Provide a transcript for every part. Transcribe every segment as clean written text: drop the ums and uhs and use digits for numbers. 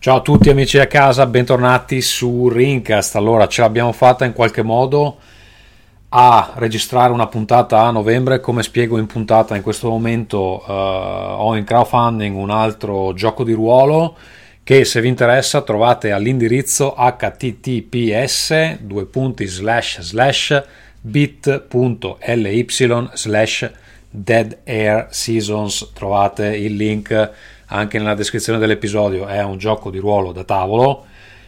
Ciao a tutti amici a casa, bentornati su Ringcast. Allora, ce l'abbiamo fatta in qualche modo a registrare una puntata a novembre. Come spiego in puntata, in questo momento ho in crowdfunding un altro gioco di ruolo che, se vi interessa, trovate all'indirizzo https://bit.ly/Dead Air Seasons. Trovate il link anche nella descrizione dell'episodio. È un gioco di ruolo da tavolo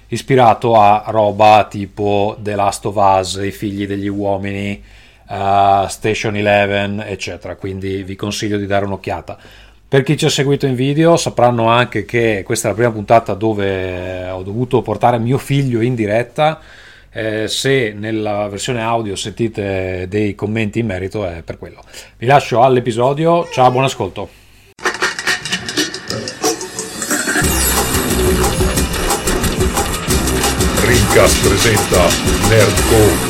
ispirato a roba tipo The Last of Us, I figli degli uomini, Station Eleven, eccetera. Quindi vi consiglio di dare un'occhiata. Per chi ci ha seguito in video sapranno anche che questa è la prima puntata dove ho dovuto portare mio figlio in diretta. Se nella versione audio sentite dei commenti in merito è per quello. Vi lascio all'episodio, ciao, buon ascolto. Ringcast presenta Nerdcore.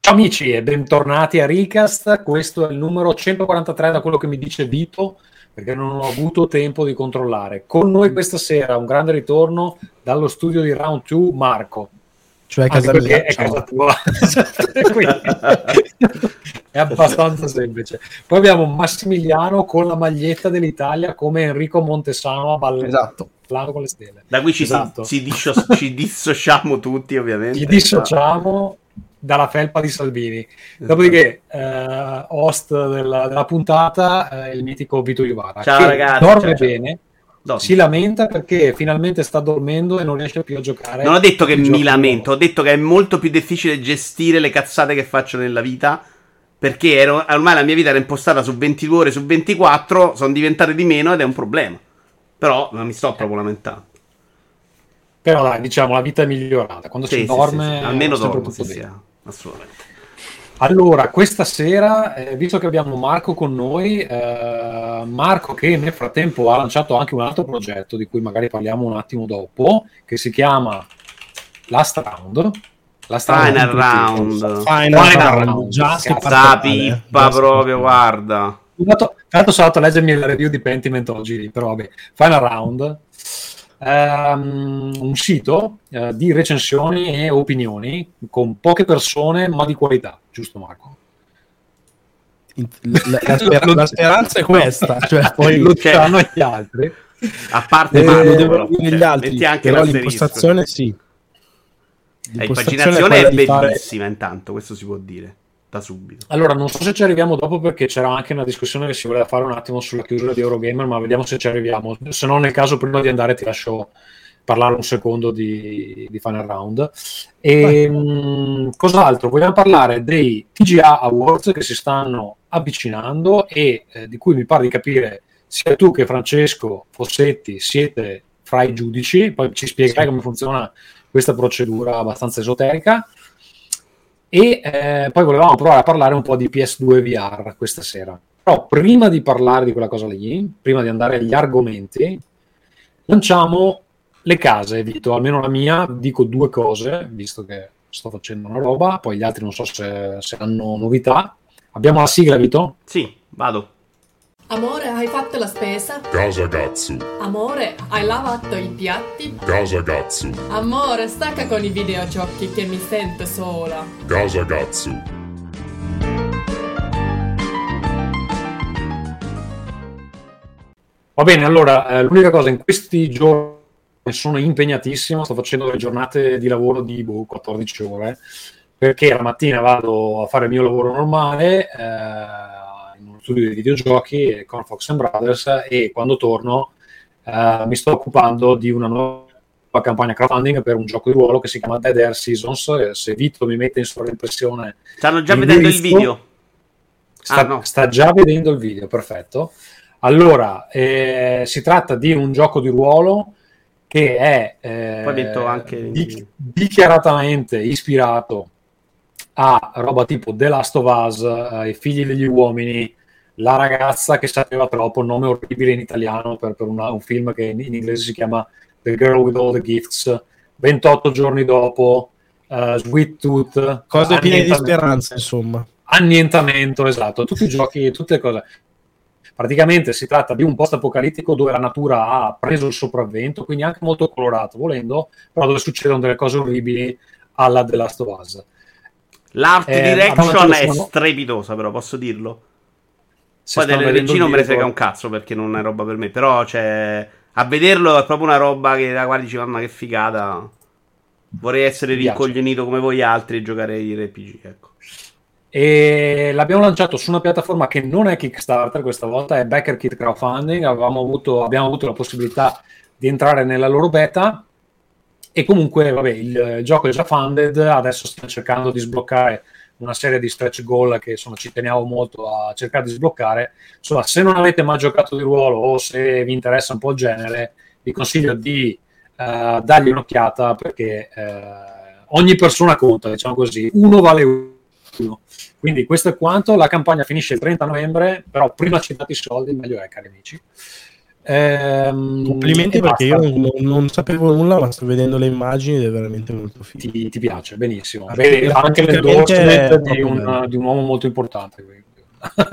Ciao amici e bentornati a Ringcast. Questo è il numero 143, da quello che mi dice Vito, perché non ho avuto tempo di controllare. Con noi questa sera un grande ritorno dallo studio di Round 2, Marco. Cioè casa perché è casa tua. Quindi, è abbastanza semplice. Poi abbiamo Massimiliano con la maglietta dell'Italia come Enrico Montesano a ballare. Esatto. Con le stelle. Da qui esatto. Ci dissociamo tutti, ovviamente. Ci dissociamo dalla felpa di Salvini. Dopodiché host della puntata il mitico Vito Iovara. Ciao ragazzi, dorme bene. Ciao. Si lamenta perché finalmente sta dormendo e non riesce più a giocare. Non ho detto che mi lamento, ho detto che è molto più difficile gestire le cazzate che faccio nella vita, perché ormai la mia vita era impostata su 22 ore su 24, sono diventate di meno ed è un problema. Però non mi sto proprio lamentando. Però dai, diciamo, la vita è migliorata. Quando si dorme... Sì. Almeno dormo, assolutamente. Allora, questa sera, visto che abbiamo Marco con noi, Marco che nel frattempo ha lanciato anche un altro progetto, di cui magari parliamo un attimo dopo, che si chiama Final Round. Già si parla pippa proprio, guarda. Tra l'altro sono andato a leggermi la review di Pentiment oggi, però vabbè. Final Round, un sito di recensioni e opinioni con poche persone ma di qualità, giusto Marco? La speranza è questa, cioè poi lo sanno gli altri, a parte Marco, devono dire gli altri, però l'impostazione sì. L'impaginazione è bellissima, intanto questo si può dire da subito. Allora, non so se ci arriviamo dopo, perché c'era anche una discussione che si voleva fare un attimo sulla chiusura di Eurogamer, ma vediamo se ci arriviamo. Se no, nel caso, prima di andare ti lascio parlare un secondo di Final Round. E cos'altro? Vogliamo parlare dei TGA Awards che si stanno avvicinando e di cui mi pare di capire sia tu che Francesco Fossetti siete fra i giudici. Poi ci spiegherai come funziona questa procedura abbastanza esoterica. E poi volevamo provare a parlare un po' di PS2 VR questa sera. Però prima di parlare di quella cosa lì, prima di andare agli argomenti, lanciamo le case, Vito, almeno la mia. Dico due cose, visto che sto facendo una roba, poi gli altri non so se hanno novità. Abbiamo la sigla, Vito? Sì, vado. Amore, hai fatto la spesa? Casa Gatsu. Amore, hai lavato i piatti? Casa Gatsu. Amore, stacca con i videogiochi che mi sento sola. Casa Gatsu. Va bene, allora, l'unica cosa, in questi giorni sono impegnatissimo, sto facendo delle giornate di lavoro di 14 ore, perché la mattina vado a fare il mio lavoro normale, studio di videogiochi con Fox & Brothers, e quando torno mi sto occupando di una nuova campagna crowdfunding per un gioco di ruolo che si chiama Dead Air Seasons. Se Vito mi mette in sovraimpressione, stanno già vedendo il video. Sta già vedendo il video, perfetto. Allora, si tratta di un gioco di ruolo che è anche dichiaratamente ispirato a roba tipo The Last of Us, I figli degli uomini, la ragazza che sapeva troppo, nome orribile in italiano per un film che in inglese si chiama The Girl with All the Gifts, 28 giorni dopo, Sweet Tooth, cose piene di speranza, insomma. Annientamento, esatto, tutti i giochi, tutte le cose. Praticamente si tratta di un post-apocalittico dove la natura ha preso il sopravvento, quindi anche molto colorato, volendo, però dove succedono delle cose orribili alla The Last of Us. L'art direction è strepitosa, però, posso dirlo? Poi del regina non me ne frega un cazzo, perché non è roba per me, però cioè, a vederlo è proprio una roba che la guardi, ci mamma che figata. Vorrei essere rincoglionito come voi altri e giocare agli RPG, ecco. E l'abbiamo lanciato su una piattaforma che non è Kickstarter questa volta, è BackerKit Crowdfunding. Abbiamo avuto la possibilità di entrare nella loro beta e comunque vabbè, il gioco è già funded, adesso stiamo cercando di sbloccare una serie di stretch goal che insomma, ci teniamo molto a cercare di sbloccare. Insomma, se non avete mai giocato di ruolo o se vi interessa un po' il genere, vi consiglio di dargli un'occhiata, perché ogni persona conta, diciamo così, uno vale uno. Quindi questo è quanto, la campagna finisce il 30 novembre, però prima ci date i soldi, meglio è, cari amici. Complimenti, perché basta. Io non sapevo nulla, ma sto vedendo le immagini ed è veramente molto figo. Ti piace, benissimo. Vedi, anche l'endorsement di un uomo molto importante,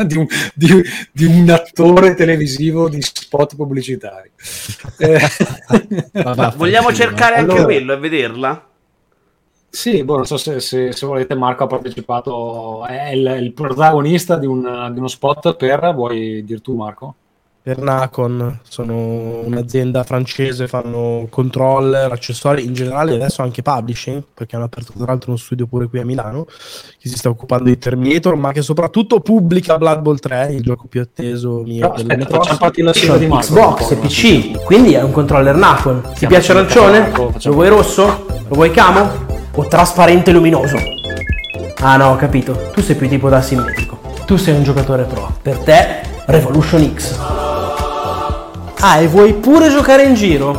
di un attore televisivo di spot pubblicitari. Vogliamo cercare anche allora quello e vederla? Sì, boh, non so se volete. Marco ha partecipato, è il protagonista di uno spot per, vuoi dir tu Marco? Per Nacon, sono un'azienda francese, fanno controller, accessori, in generale adesso anche publishing, perché hanno aperto tra l'altro uno studio pure qui a Milano che si sta occupando di Terminator, ma che soprattutto pubblica Blood Bowl 3, il gioco più atteso mio. Xbox, PC, quindi è un controller Nacon. Ti piace arancione? Lo vuoi rosso? Lo vuoi camo? O trasparente luminoso? Ah no, ho capito, tu sei più tipo da asimmetrico, tu sei un giocatore pro, per te Revolution X. Ah, e vuoi pure giocare in giro?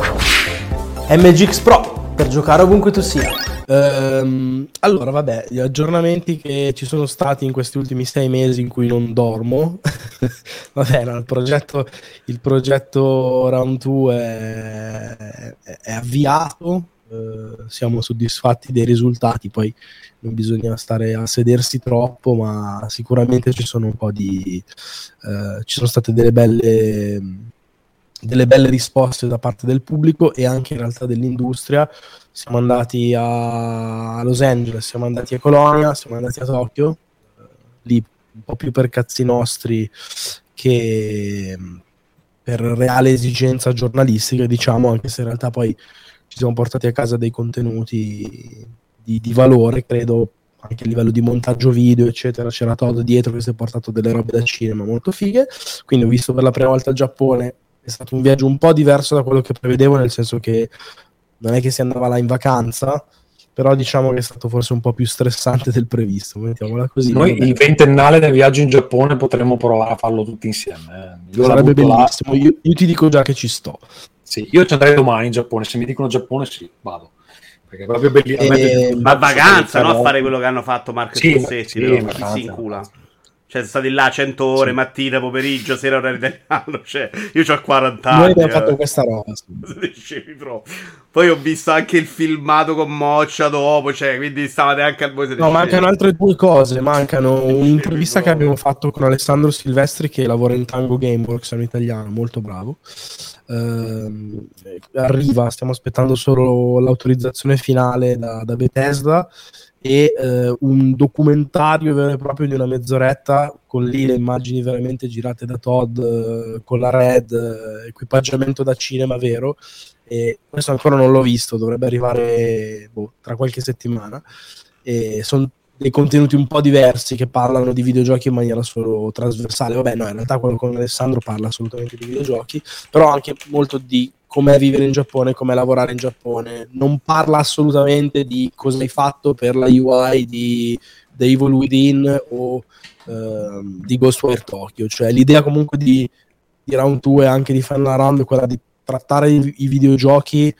MGX Pro, per giocare ovunque tu sia. Allora, vabbè, gli aggiornamenti che ci sono stati in questi ultimi 6 mesi in cui non dormo. Vabbè, no, il progetto Round 2 è avviato. Siamo soddisfatti dei risultati, poi non bisogna stare a sedersi troppo, ma sicuramente ci sono un po' di... ci sono state delle belle risposte da parte del pubblico e anche in realtà dell'industria. Siamo andati a Los Angeles, siamo andati a Colonia, siamo andati a Tokyo, lì un po' più per cazzi nostri che per reale esigenza giornalistica, diciamo, anche se in realtà poi ci siamo portati a casa dei contenuti di valore, credo, anche a livello di montaggio video eccetera. C'era Todd dietro che si è portato delle robe da cinema molto fighe, quindi ho visto per la prima volta il Giappone. È stato un viaggio un po' diverso da quello che prevedevo, nel senso che non è che si andava là in vacanza, però diciamo che è stato forse un po' più stressante del previsto, mettiamola così. Noi il ventennale del viaggio in Giappone potremmo provare a farlo tutti insieme. Io sarebbe bellissimo, io ti dico già che ci sto. Sì, io ci andrei domani in Giappone, se mi dicono Giappone sì, vado. Perché è proprio bellissimo. Ma vacanza, no? A fare quello che hanno fatto Marco e Scorsese, chi si incula? Cioè, stati là 100 ore, sì. Mattina, pomeriggio, sera, orario italiano, cioè, io c'ho 40 anni. Noi abbiamo fatto questa roba. Sì. Poi ho visto anche il filmato con Moccia dopo, cioè, quindi stavate anche al voi. No, mancano altre 2 cose, mancano un'intervista che abbiamo fatto con Alessandro Silvestri, che lavora in Tango Gameworks, è un italiano molto bravo. Arriva, stiamo aspettando solo l'autorizzazione finale da Bethesda, e un documentario vero e proprio di una mezz'oretta con lì le immagini veramente girate da Todd, con la Red, equipaggiamento da cinema vero, e questo ancora non l'ho visto, dovrebbe arrivare tra qualche settimana, e sono dei contenuti un po' diversi che parlano di videogiochi in maniera solo trasversale. Vabbè, no, in realtà quello con Alessandro parla assolutamente di videogiochi, però anche molto di com'è vivere in Giappone, com'è lavorare in Giappone. Non parla assolutamente di cosa hai fatto per la UI di The Evil Within o di Ghostwire Tokyo. Cioè l'idea comunque di Round 2 e anche di Final Round è quella di trattare i videogiochi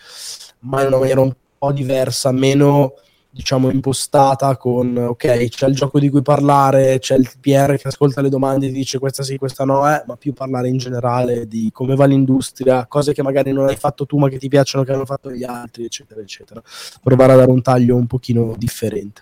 ma in una maniera un po' diversa, meno diciamo impostata con ok, c'è il gioco di cui parlare, c'è il PR che ascolta le domande e dice questa sì, questa no, ma più parlare in generale di come va l'industria, cose che magari non hai fatto tu ma che ti piacciono, che hanno fatto gli altri, eccetera eccetera. Provare a dare un taglio un pochino differente.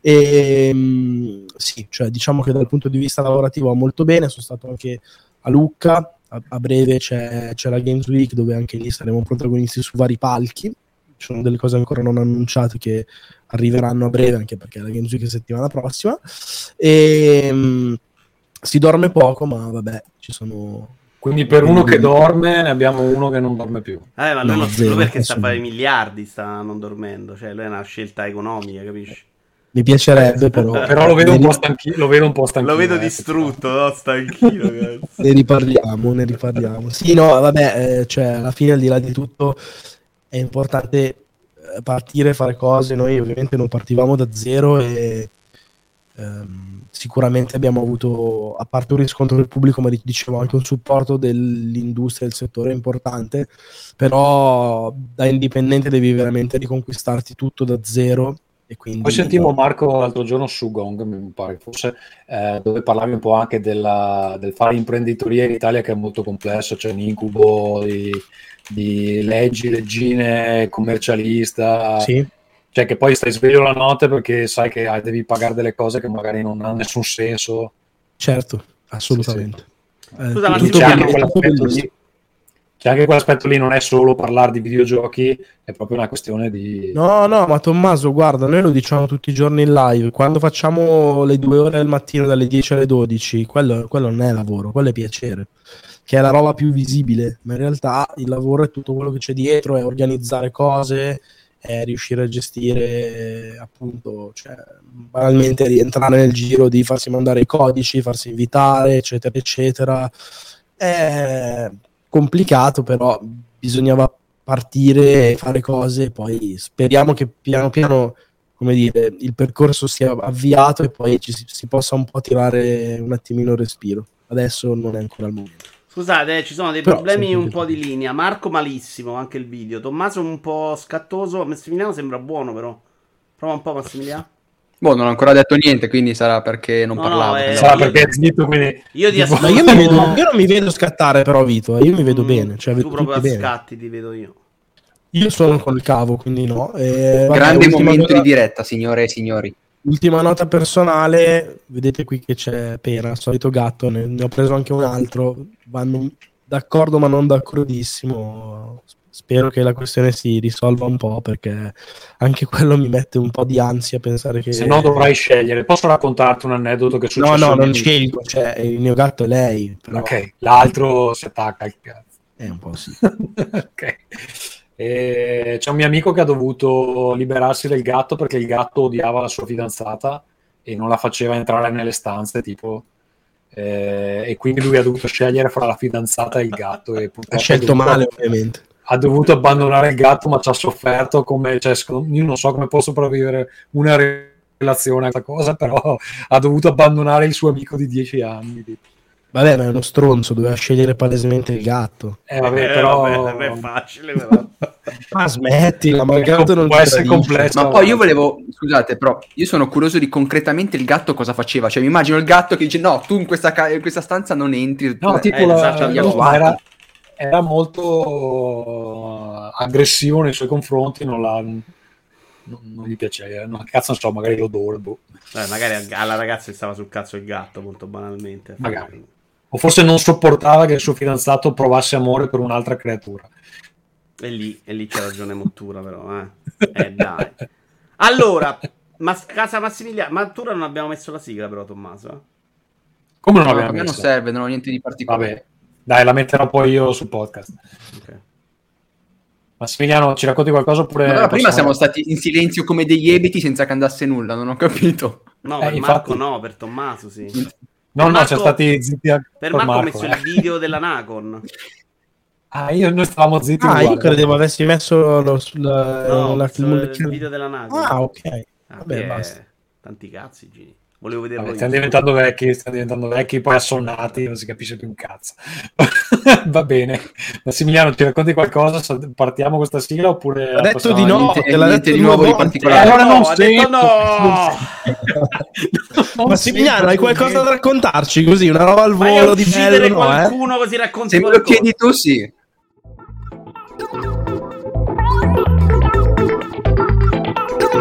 E sì, cioè diciamo che dal punto di vista lavorativo va molto bene. Sono stato anche a Lucca. A breve c'è la Games Week, dove anche lì saremo protagonisti su vari palchi. Ci sono delle cose ancora non annunciate che arriveranno a breve, anche perché la Games Week è settimana prossima. E si dorme poco, ma vabbè, ci sono... Quindi per uno che dorme ne abbiamo uno che non dorme più. Ma lui non solo perché sta a fare miliardi, sta non dormendo, cioè lui è una scelta economica, capisci? Mi piacerebbe, però lo vedo un po' stanchino. Lo vedo distrutto, no? Stanchino. Ne riparliamo. Sì, no, vabbè, cioè alla fine, al di là di tutto, è importante partire, fare cose. Noi ovviamente non partivamo da zero e... sicuramente abbiamo avuto, a parte un riscontro del pubblico, ma dicevo anche un supporto dell'industria, del settore importante, però da indipendente devi veramente riconquistarti tutto da zero. E quindi poi sentivo Marco l'altro giorno su Gong, mi pare forse, dove parlavi un po' anche del fare imprenditoria in Italia, che è molto complesso, c'è un incubo di leggi, leggine, commercialista, sì. Cioè che poi stai sveglio la notte perché sai che devi pagare delle cose che magari non hanno nessun senso. Certo, assolutamente. Sì. Scusa, ma c'è anche quell'aspetto lì, non è solo parlare di videogiochi, è proprio una questione di... No, ma Tommaso, guarda, noi lo diciamo tutti i giorni in live, quando facciamo le 2 ore del mattino dalle 10 alle 12, quello non è lavoro, quello è piacere, che è la roba più visibile, ma in realtà il lavoro è tutto quello che c'è dietro, è organizzare cose... è riuscire a gestire, appunto, cioè banalmente rientrare nel giro di farsi mandare i codici, farsi invitare, eccetera eccetera. È complicato, però bisognava partire e fare cose, poi speriamo che piano piano, come dire, il percorso sia avviato e poi ci si possa un po' tirare un attimino il respiro. Adesso non è ancora il momento. Scusate, ci sono dei problemi un po' di linea. Marco malissimo, anche il video. Tommaso un po' scattoso. Massimiliano sembra buono, però. Prova un po', Massimiliano. Boh, non ho ancora detto niente, quindi sarà perché non parlavo. Sarà perché è zitto, quindi... Io non mi vedo scattare, però, Vito. Io mi vedo bene. Cioè, tu proprio a scatti ti vedo io. Io sono col cavo, quindi no. Grandi momenti di diretta, signore e signori. Ultima nota personale, vedete qui che c'è Pera, il solito gatto, ne ho preso anche un altro, vanno d'accordo ma non d'accordissimo, spero che la questione si risolva un po', perché anche quello mi mette un po' di ansia pensare che... Se no dovrai scegliere, posso raccontarti un aneddoto che è successo? No, non scelgo, cioè il mio gatto è lei. Però... Ok, l'altro si attacca al cazzo. Un po' sì. Ok. E c'è un mio amico che ha dovuto liberarsi del gatto perché il gatto odiava la sua fidanzata e non la faceva entrare nelle stanze, tipo, e quindi lui ha dovuto scegliere fra la fidanzata e il gatto e ha scelto male, ovviamente ha dovuto abbandonare il gatto, ma ci ha sofferto come, cioè, io non so come posso sopravvivere una relazione a questa cosa, però ha dovuto abbandonare il suo amico di 10 anni. Vabbè, ma è uno stronzo, doveva scegliere palesemente il gatto. Vabbè, però... Vabbè, è facile, però. Ma smettila, ma il gatto non può essere complesso. Ma poi io volevo... Scusate, però, io sono curioso di concretamente il gatto cosa faceva. Cioè, mi immagino il gatto che dice, no, tu in questa stanza non entri. No, tipo, era molto aggressivo nei suoi confronti, non gli piaceva, no, cazzo, non so, magari l'odore, boh. Magari alla ragazza gli stava sul cazzo il gatto, molto banalmente. Magari. O forse non sopportava che il suo fidanzato provasse amore per un'altra creatura. E lì c'è ragione Mottura, però, dai. Allora, Casa Massimiliano, Mottura non abbiamo messo la sigla, però, Tommaso. Come non abbiamo messo? Non serve, non ho niente di particolare. Vabbè, dai, la metterò poi io sul podcast. Ok. Massimiliano, ci racconti qualcosa oppure... Allora, prima siamo stati in silenzio come degli ebiti senza che andasse nulla, non ho capito. No, per Marco infatti... no, per Tommaso sì. No, Marco... siamo stati zitti anche per Marco. Marco ho messo il video della Nacon. Noi stavamo zitti uguali. Io credevo avessi messo il video della Nacon. Ah, ok. Vabbè, basta. Tanti cazzi, Gini. Volevo vederlo. Stiamo diventando vecchi, poi assonnati, non si capisce più un cazzo. Va bene. Massimiliano, ti racconti qualcosa? Partiamo questa sigla oppure... Ha detto di no, te l'ha detto di nuovo in particolare. Allora non sento. No. Massimiliano, hai qualcosa da raccontarci? Così, una roba al volo di bello, no? Qualcuno così racconti. Se me lo chiedi tu, sì.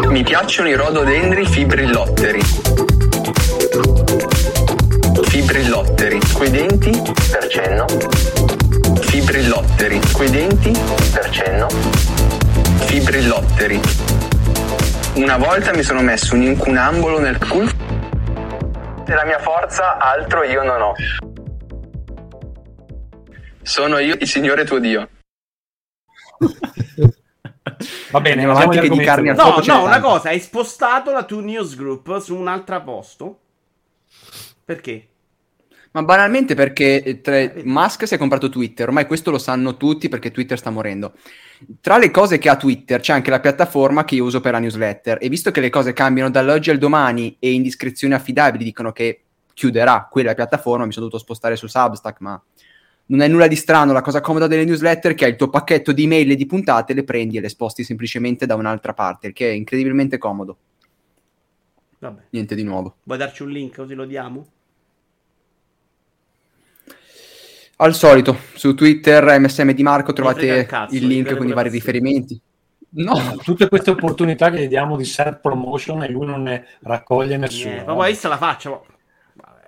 Mi piacciono i rododendri fibrillotteri. Fibrillotteri. fibrillotteri coi denti per cenno, fibrillotteri coi denti per cenno, fibrillotteri. Una volta mi sono messo un incunambolo nel culo e la mia forza altro io non ho. Sono io il Signore tuo Dio. Va bene, ma anche che di carne al fuoco. No, una cosa, hai spostato la tua newsgroup su un altro posto? Perché? Ma banalmente perché Musk si è comprato Twitter, ormai questo lo sanno tutti perché Twitter sta morendo. Tra le cose che ha Twitter c'è anche la piattaforma che io uso per la newsletter, e visto che le cose cambiano dall'oggi al domani e indiscrezioni affidabili dicono che chiuderà quella piattaforma, mi sono dovuto spostare su Substack, ma non è nulla di strano. La cosa comoda delle newsletter è che hai il tuo pacchetto di email e di puntate, le prendi e le sposti semplicemente da un'altra parte, il che è incredibilmente comodo. Vabbè. Niente di nuovo. Vuoi darci un link così lo diamo? Al solito, su Twitter MSM di Marco trovate il link con i vari riferimenti. No, tutte queste opportunità che gli diamo di self-promotion e lui non ne raccoglie nessuno. Ma poi se la faccio...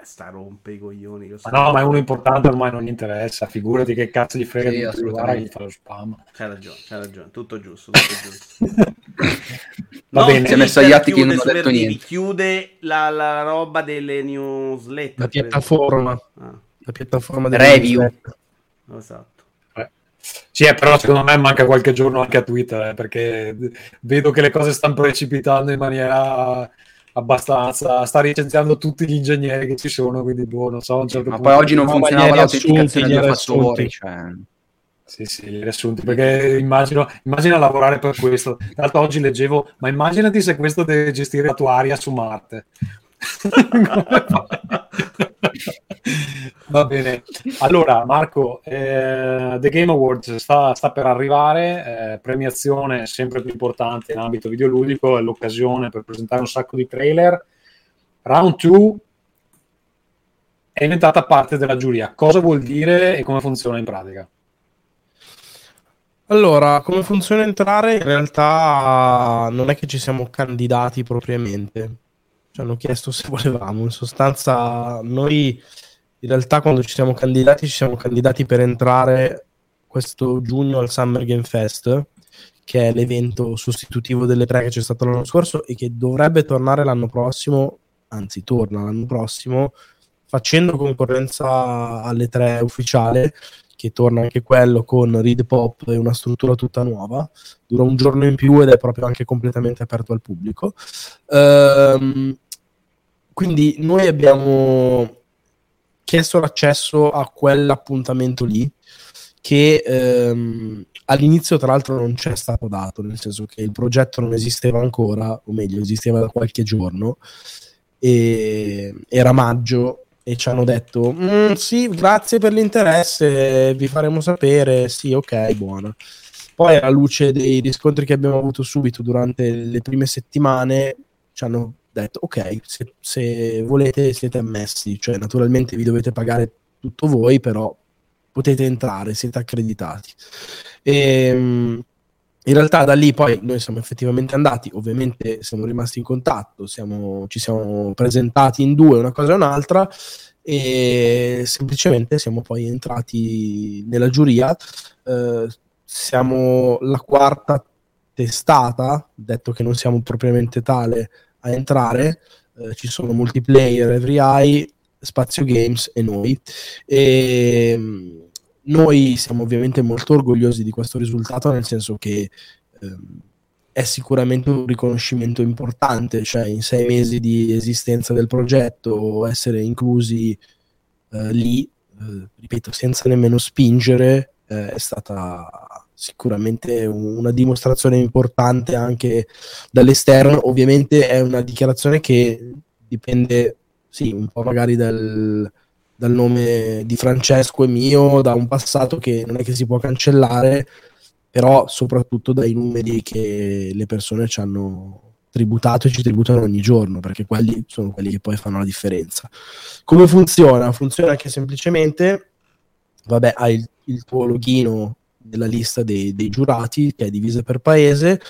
sta rompe i coglioni, lo so. No, ma è uno importante, ormai non gli interessa, figurati che cazzo gli frega, sì, di assolutamente gli fa lo spam. C'è ragione, tutto giusto. Va bene, si è messo agli atti che non ho detto niente. Chiude la roba delle newsletter, la piattaforma delle review. Esatto. Sì, però secondo me manca qualche giorno anche a Twitter, perché vedo che le cose stanno precipitando in maniera abbastanza, sta licenziando tutti gli ingegneri che ci sono, quindi boh, non so, a un certo ma punto, poi oggi non funzionava l'autenticazione dei fattori, cioè sì, gli riassunti, perché immagina lavorare per questo. Tra l'altro oggi leggevo, ma immaginati se questo deve gestire la tua aria su Marte. Va bene, allora Marco, The Game Awards sta per arrivare, premiazione sempre più importante in ambito videoludico, è l'occasione per presentare un sacco di trailer. Round 2 è diventata parte della giuria, cosa vuol dire e come funziona in pratica? Allora, come funziona entrare? In realtà non è che ci siamo candidati propriamente, ci hanno chiesto se volevamo, in sostanza noi in realtà quando ci siamo candidati per entrare questo giugno al Summer Game Fest, che è l'evento sostitutivo delle tre che c'è stato l'anno scorso e che dovrebbe tornare l'anno prossimo, anzi torna l'anno prossimo facendo concorrenza alle tre ufficiale, che torna anche quello con Read Pop e una struttura tutta nuova, dura un giorno in più ed è proprio anche completamente aperto al pubblico. Quindi noi abbiamo chiesto l'accesso a quell'appuntamento lì che all'inizio tra l'altro non c'è stato dato, nel senso che il progetto non esisteva ancora, o meglio esisteva da qualche giorno, e era maggio e ci hanno detto sì, grazie per l'interesse, vi faremo sapere, sì, ok, buona. Poi alla luce dei riscontri che abbiamo avuto subito durante le prime settimane ci hanno detto ok, se volete siete ammessi, cioè naturalmente vi dovete pagare tutto voi, però potete entrare, siete accreditati. E in realtà da lì poi noi siamo effettivamente andati, ovviamente siamo rimasti in contatto, ci siamo presentati in due, una cosa e un'altra, e semplicemente siamo poi entrati nella giuria. Siamo la quarta testata, detto che non siamo propriamente tale a entrare, ci sono Multiplayer, EveryEye, Spazio Games e noi. E noi siamo ovviamente molto orgogliosi di questo risultato, nel senso che è sicuramente un riconoscimento importante, cioè in 6 mesi di esistenza del progetto essere inclusi lì, ripeto, senza nemmeno spingere, è stata sicuramente una dimostrazione importante anche dall'esterno. Ovviamente è una dichiarazione che dipende, sì, un po' magari dal nome di Francesco e mio, da un passato che non è che si può cancellare, però soprattutto dai numeri che le persone ci hanno tributato e ci tributano ogni giorno, perché quelli sono quelli che poi fanno la differenza. Come funziona? Funziona che semplicemente hai il tuo loghino della lista dei giurati, che è divisa per paese,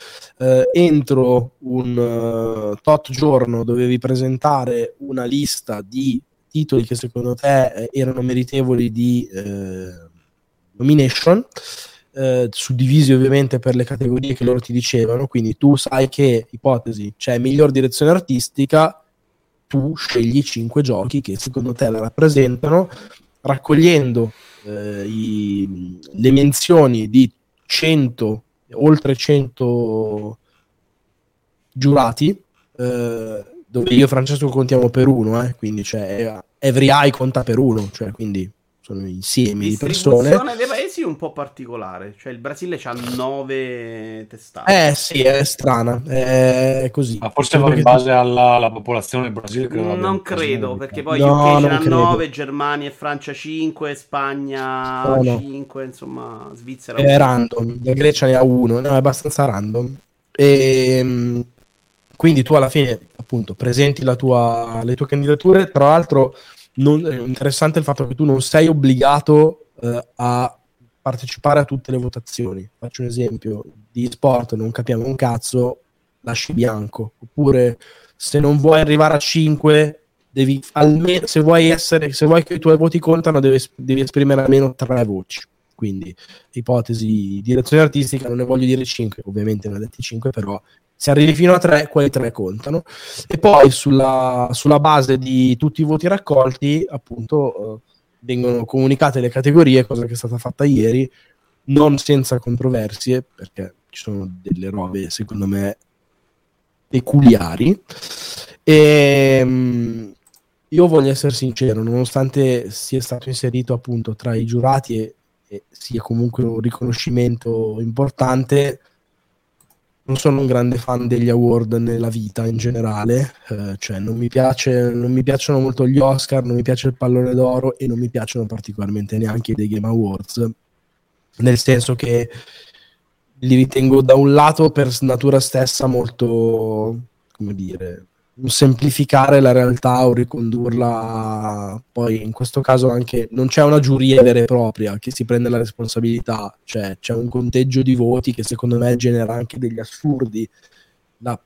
entro un tot giorno dovevi presentare una lista di titoli che secondo te erano meritevoli di nomination, suddivisi ovviamente per le categorie che loro ti dicevano, quindi tu sai che, ipotesi, cioè miglior direzione artistica, tu scegli 5 giochi che secondo te la rappresentano, raccogliendo le menzioni di oltre 100 giurati, dove io e Francesco contiamo per uno, quindi cioè EveryEye conta per uno, cioè quindi sono insieme di persone. La distribuzione dei paesi è un po' particolare, cioè il Brasile c'ha 9 testate. Sì, è strana, è così. Ma forse va in base alla popolazione del Brasile? Non credo, perché poi UK c'ha 9, Germania e Francia 5, Spagna 5, insomma Svizzera. È random, la Grecia ne ha 1, no, è abbastanza random. E quindi tu alla fine appunto presenti le tue candidature, tra l'altro. È interessante il fatto che tu non sei obbligato a partecipare a tutte le votazioni. Faccio un esempio: di sport non capiamo un cazzo, lasci bianco. Oppure, se non vuoi arrivare a 5, devi almeno, se vuoi che i tuoi voti contano, devi esprimere almeno 3 voci. Quindi, ipotesi, direzione artistica, non ne voglio dire 5, ovviamente ne ho detti 5, però se arrivi fino a 3, quei 3 contano. E poi sulla base di tutti i voti raccolti, appunto, vengono comunicate le categorie, cosa che è stata fatta ieri, non senza controversie, perché ci sono delle robe, secondo me, peculiari. Io voglio essere sincero, nonostante sia stato inserito appunto tra i giurati e sia comunque un riconoscimento importante, non sono un grande fan degli award nella vita in generale, cioè non mi piacciono molto gli Oscar, non mi piace il pallone d'oro e non mi piacciono particolarmente neanche i The Game Awards, nel senso che li ritengo da un lato per natura stessa molto, come dire, un semplificare la realtà o ricondurla, poi in questo caso anche non c'è una giuria vera e propria che si prende la responsabilità, cioè c'è un conteggio di voti che secondo me genera anche degli assurdi. La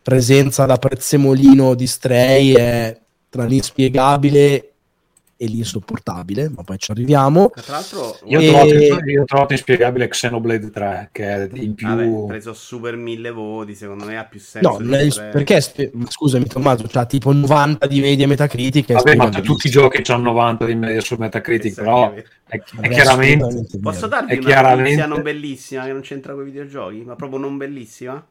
presenza da prezzemolino di Stray è tra l'inspiegabile e l'insopportabile, ma poi ci arriviamo. Tra l'altro io ho trovato inspiegabile Xenoblade 3, che è in più ha preso super 1000 voti, secondo me ha più senso. No, perché scusami Tommaso, c'ha tipo 90 di media Metacritic. Vabbè, ma tutti i giochi hanno 90 di media su Metacritic, però è chiaramente posso darvi una notizia non bellissima che non c'entra con i videogiochi, ma proprio non bellissima.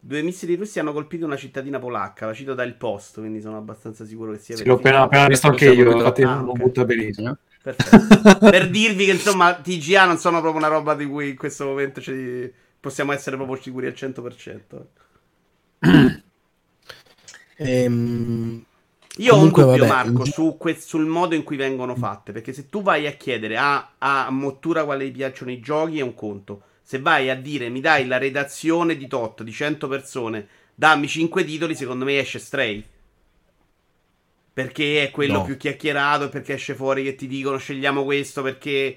2 missili russi hanno colpito una cittadina polacca, la cito dal posto, quindi sono abbastanza sicuro che sia vero. L'ho appena visto anche io, infatti non butta benissimo. Perfetto. Per dirvi che insomma TGA non sono proprio una roba di cui in questo momento possiamo essere proprio sicuri al 100%. Io comunque, ho un dubbio, vabbè, Marco, sul modo in cui vengono fatte, perché se tu vai a chiedere a Mottura quale gli piacciono i giochi è un conto. Se vai a dire mi dai la redazione di tot di 100 persone, dammi 5 titoli, secondo me esce Stray, perché è quello più chiacchierato, perché esce fuori che ti dicono scegliamo questo, perché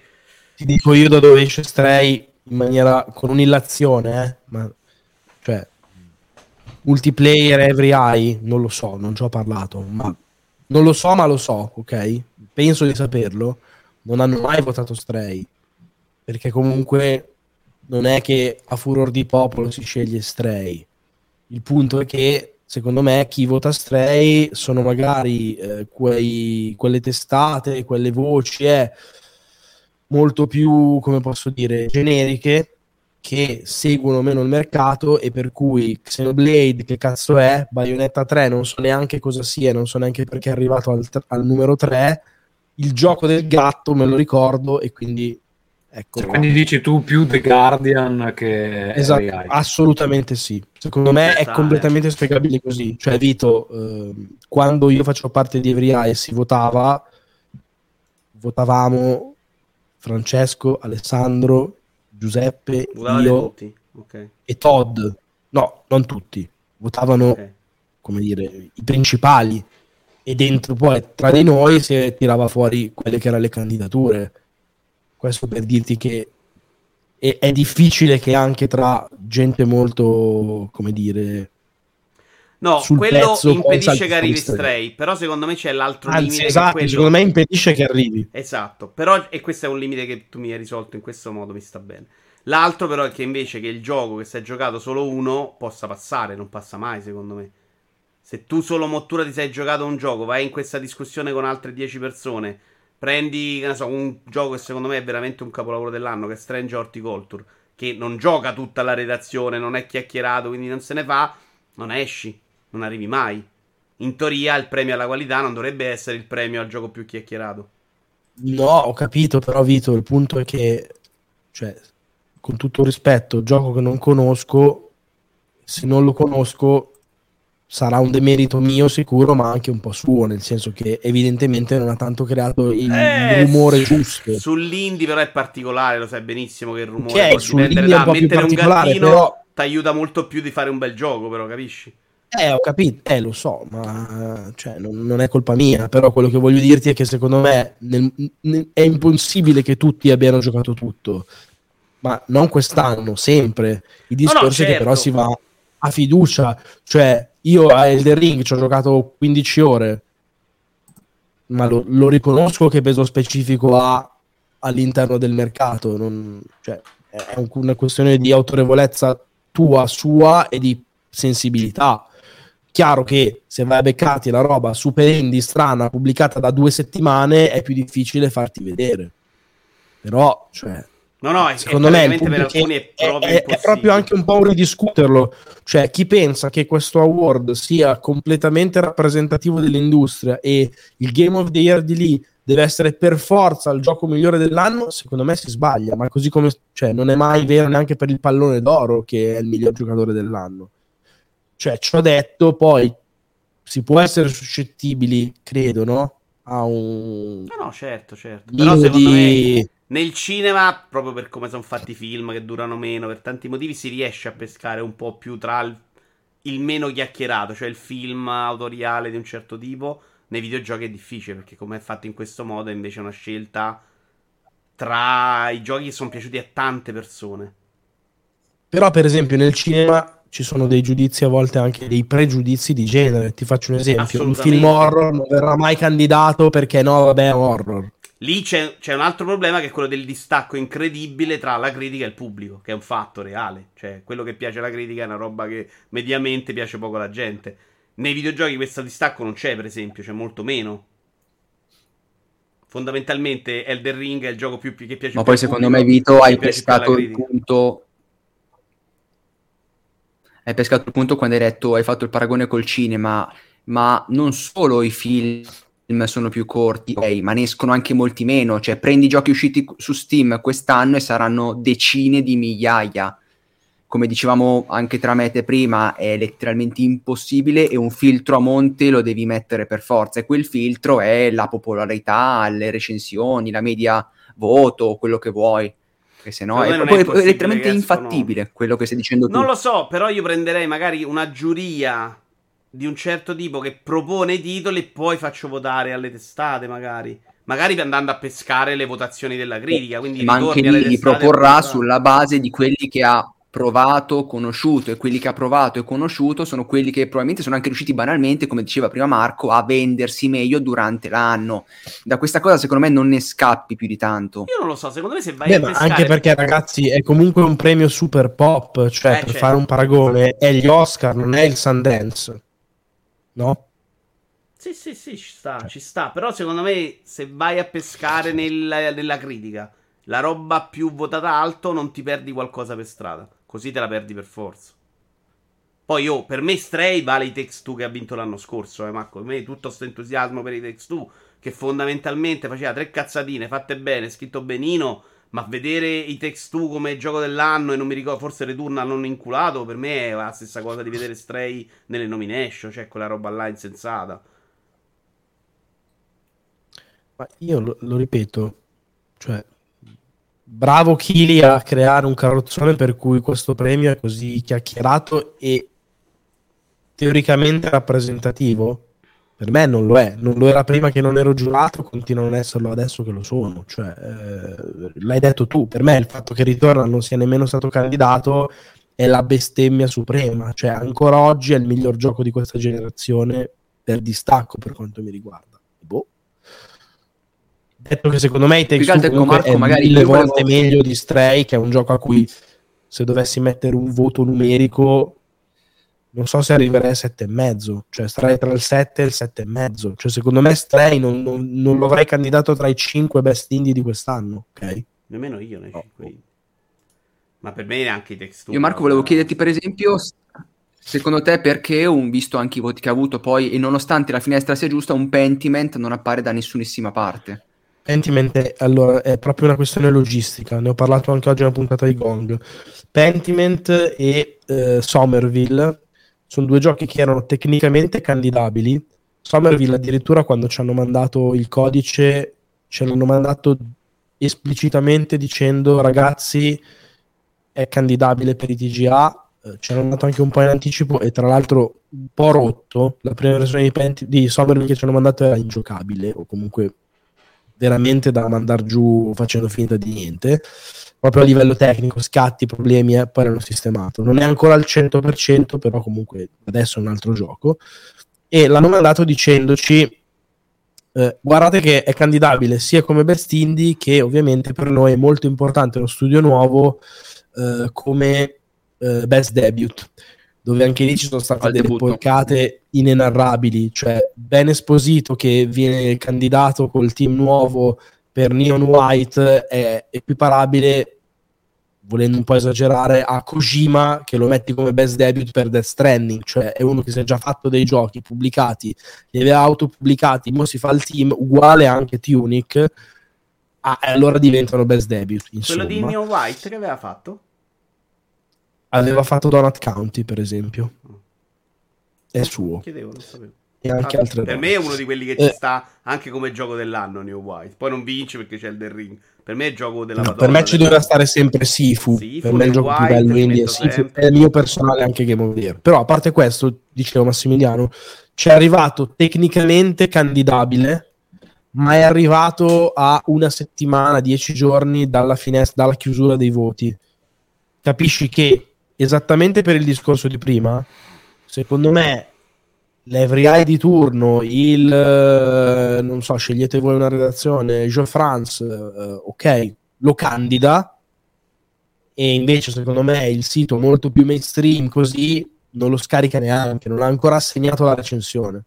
ti dico io da dove esce Stray in maniera con un'illazione, ma cioè Multiplayer, EveryEye non lo so, non ci ho parlato, ma non lo so, ma lo so, ok? Penso di saperlo. Non hanno mai votato Stray, perché comunque non è che a furor di popolo si sceglie Stray. Il punto è che, secondo me, chi vota Stray sono magari quelle testate, quelle voci molto più, come posso dire, generiche, che seguono meno il mercato, e per cui Xenoblade che cazzo è, Bayonetta 3 non so neanche cosa sia, non so neanche perché è arrivato al numero 3, il gioco del gatto me lo ricordo e quindi... Ecco, quindi dici tu più The Guardian che... Esatto, AI. Assolutamente sì. Secondo me è completamente spiegabile così. Cioè, Vito, quando io faccio parte di EveryEye e si votavamo Francesco, Alessandro, Giuseppe, io okay. E Todd. No, non tutti. Votavano, okay, come dire, i principali. E dentro poi, tra di noi, si tirava fuori quelle che erano le candidature. Questo per dirti che è difficile che anche tra gente molto, come dire, No, quello pezzo, impedisce che arrivi Stray, però secondo me c'è l'altro limite. Esatto, che quello... secondo me impedisce che arrivi. Esatto, però, e questo è un limite che tu mi hai risolto in questo modo, mi sta bene. L'altro però è che invece che il gioco che si è giocato solo uno possa passare, non passa mai secondo me. Se tu solo Mottura ti sei giocato un gioco, vai in questa discussione con altre 10 persone, prendi, che ne so, un gioco che secondo me è veramente un capolavoro dell'anno, che è Strange Horticulture, che non gioca tutta la redazione, non è chiacchierato, quindi non se ne fa, non esci. Non arrivi mai. In teoria il premio alla qualità non dovrebbe essere il premio al gioco più chiacchierato. No, ho capito, però Vito, il punto è che, cioè, con tutto rispetto, gioco che non conosco, se non lo conosco sarà un demerito mio sicuro, ma anche un po' suo, nel senso che evidentemente non ha tanto creato il rumore giusto. Sull'indie però è particolare, lo sai benissimo che il rumore okay, sull'indie è un po' più particolare, un gattino, però... ti aiuta molto più di fare un bel gioco, però capisci? Ho capito, lo so, ma cioè, non è colpa mia, però quello che voglio dirti è che secondo me è impossibile che tutti abbiano giocato tutto, ma non quest'anno, sempre. Il discorso certo. È che però si va a fiducia, cioè io a Elden Ring ci ho giocato 15 ore, ma lo riconosco che peso specifico ha all'interno del mercato, cioè, è una questione di autorevolezza tua, sua e di sensibilità. Chiaro che se vai a beccarti la roba super indie strana pubblicata da 2 settimane è più difficile farti vedere, però cioè no secondo me per alcuni è proprio anche un po' un ridiscuterlo, cioè chi pensa che questo award sia completamente rappresentativo dell'industria e il Game of the Year di lì deve essere per forza il gioco migliore dell'anno, secondo me si sbaglia, ma così come cioè non è mai vero neanche per il pallone d'oro che è il miglior giocatore dell'anno. Cioè, ciò detto, poi si può essere suscettibili, credo, no? A un... No, certo. Però secondo me nel cinema, proprio per come sono fatti i film, che durano meno, per tanti motivi, si riesce a pescare un po' più tra il meno chiacchierato, cioè il film autoriale di un certo tipo. Nei videogiochi è difficile, perché come è fatto in questo modo è invece una scelta tra i giochi che sono piaciuti a tante persone. Però, per esempio, nel cinema... ci sono dei giudizi, a volte anche dei pregiudizi di genere. Ti faccio un esempio: un film horror non verrà mai candidato perché no, vabbè, è horror. Lì c'è un altro problema che è quello del distacco incredibile tra la critica e il pubblico, che è un fatto reale. Cioè, quello che piace alla critica è una roba che mediamente piace poco alla gente. Nei videogiochi questo distacco non c'è, per esempio, c'è molto meno. Fondamentalmente Elden Ring è il gioco più che piace. Ma poi secondo me, Vito, hai pescato il punto... Hai pescato il punto quando hai detto, hai fatto il paragone col cinema, ma non solo i film sono più corti, ma ne escono anche molti meno. Cioè, prendi giochi usciti su Steam quest'anno e saranno decine di migliaia. Come dicevamo anche tra me e te prima, è letteralmente impossibile e un filtro a monte lo devi mettere per forza. E quel filtro è la popolarità, le recensioni, la media voto, quello che vuoi. Che se no è letteralmente infattibile quello che stai dicendo tu. Non lo so, però io prenderei magari una giuria di un certo tipo che propone i titoli e poi faccio votare alle testate, magari andando a pescare le votazioni della critica, quindi ma anche lì li proporrà sulla base di quelli che ha provato, conosciuto, e quelli che ha provato e conosciuto sono quelli che probabilmente sono anche riusciti banalmente, come diceva prima Marco, a vendersi meglio durante l'anno. Da questa cosa secondo me non ne scappi più di tanto. Io non lo so, secondo me se vai a pescare... Anche perché ragazzi è comunque un premio super pop, cioè per fare un paragone è gli Oscar, non è il Sundance, no? Sì, ci sta, però secondo me se vai a pescare nella critica la roba più votata alto non ti perdi qualcosa per strada, così te la perdi per forza. Poi per me Stray vale i Takes Two che ha vinto l'anno scorso, Marco. Per me tutto sto entusiasmo per i Takes Two, che fondamentalmente faceva 3 cazzatine fatte bene, scritto benino, ma vedere i Takes Two come gioco dell'anno, e non mi ricordo, forse Returnal non inculato, per me è la stessa cosa di vedere Stray nelle nomination, cioè quella roba là insensata. Ma io lo ripeto, cioè bravo Chili a creare un carrozzone per cui questo premio è così chiacchierato e teoricamente rappresentativo. Per me non lo è, non lo era prima che non ero giurato, continua a non esserlo adesso che lo sono. Cioè, l'hai detto tu, per me il fatto che Ritorno non sia nemmeno stato candidato è la bestemmia suprema, cioè ancora oggi è il miglior gioco di questa generazione per distacco per quanto mi riguarda. Boh. Detto che secondo me Take-Two magari mille volte meglio di Stray, che è un gioco a cui se dovessi mettere un voto numerico non so se arriverei a 7,5, cioè starei tra il 7 e il 7,5, cioè secondo me Stray non lo avrei candidato tra i 5 best indie di quest'anno, ok? Nemmeno io, nei 5. Ma per me neanche i texture. Io Marco volevo chiederti per esempio, secondo te perché, visto anche i voti che ha avuto poi, e nonostante la finestra sia giusta, un Pentiment non appare da nessunissima parte? Pentiment è proprio una questione logistica, ne ho parlato anche oggi in una puntata di Gong. Pentiment e Somerville sono due giochi che erano tecnicamente candidabili. Somerville addirittura quando ci hanno mandato il codice ce l'hanno mandato esplicitamente dicendo ragazzi è candidabile per i TGA, ce l'hanno mandato anche un po' in anticipo e tra l'altro un po' rotto. La prima versione di Somerville che ci hanno mandato era ingiocabile o comunque veramente da mandar giù facendo finta di niente. Proprio a livello tecnico, scatti, problemi, poi l'hanno sistemato. Non è ancora al 100%, però comunque adesso è un altro gioco. E l'hanno mandato dicendoci guardate che è candidabile sia come best indie che ovviamente per noi è molto importante uno studio nuovo come best debut, dove anche lì ci sono state delle porcate inenarrabili. Cioè Ben Esposito che viene candidato col team nuovo per Neon White è equiparabile, volendo un po' esagerare, a Kojima che lo metti come best debut per Death Stranding, cioè è uno che si è già fatto dei giochi pubblicati, li aveva autopubblicati, mo si fa il team, uguale anche Tunic, allora diventano best debut, insomma. Quello di Neon White che aveva fatto? Aveva fatto Donut County, per esempio. È suo. Chiedevo, non sapevo. E anche altre per me è uno di quelli che ci sta anche come gioco dell'anno Neon White, poi non vince perché c'è Elden Ring, per me è il gioco della Madonna, per me ci doveva stare sempre Sifu per me è il gioco più bello indie, è il mio personale anche Game of the Year. Però a parte questo, dicevo Massimiliano, c'è arrivato tecnicamente candidabile ma è arrivato a una settimana, 10 giorni dalla chiusura dei voti. Capisci che esattamente per il discorso di prima, secondo me l'EveryEye di turno, non so, scegliete voi una redazione, Geoffrance, ok, lo candida, e invece secondo me il sito molto più mainstream così non lo scarica neanche, non ha ancora assegnato la recensione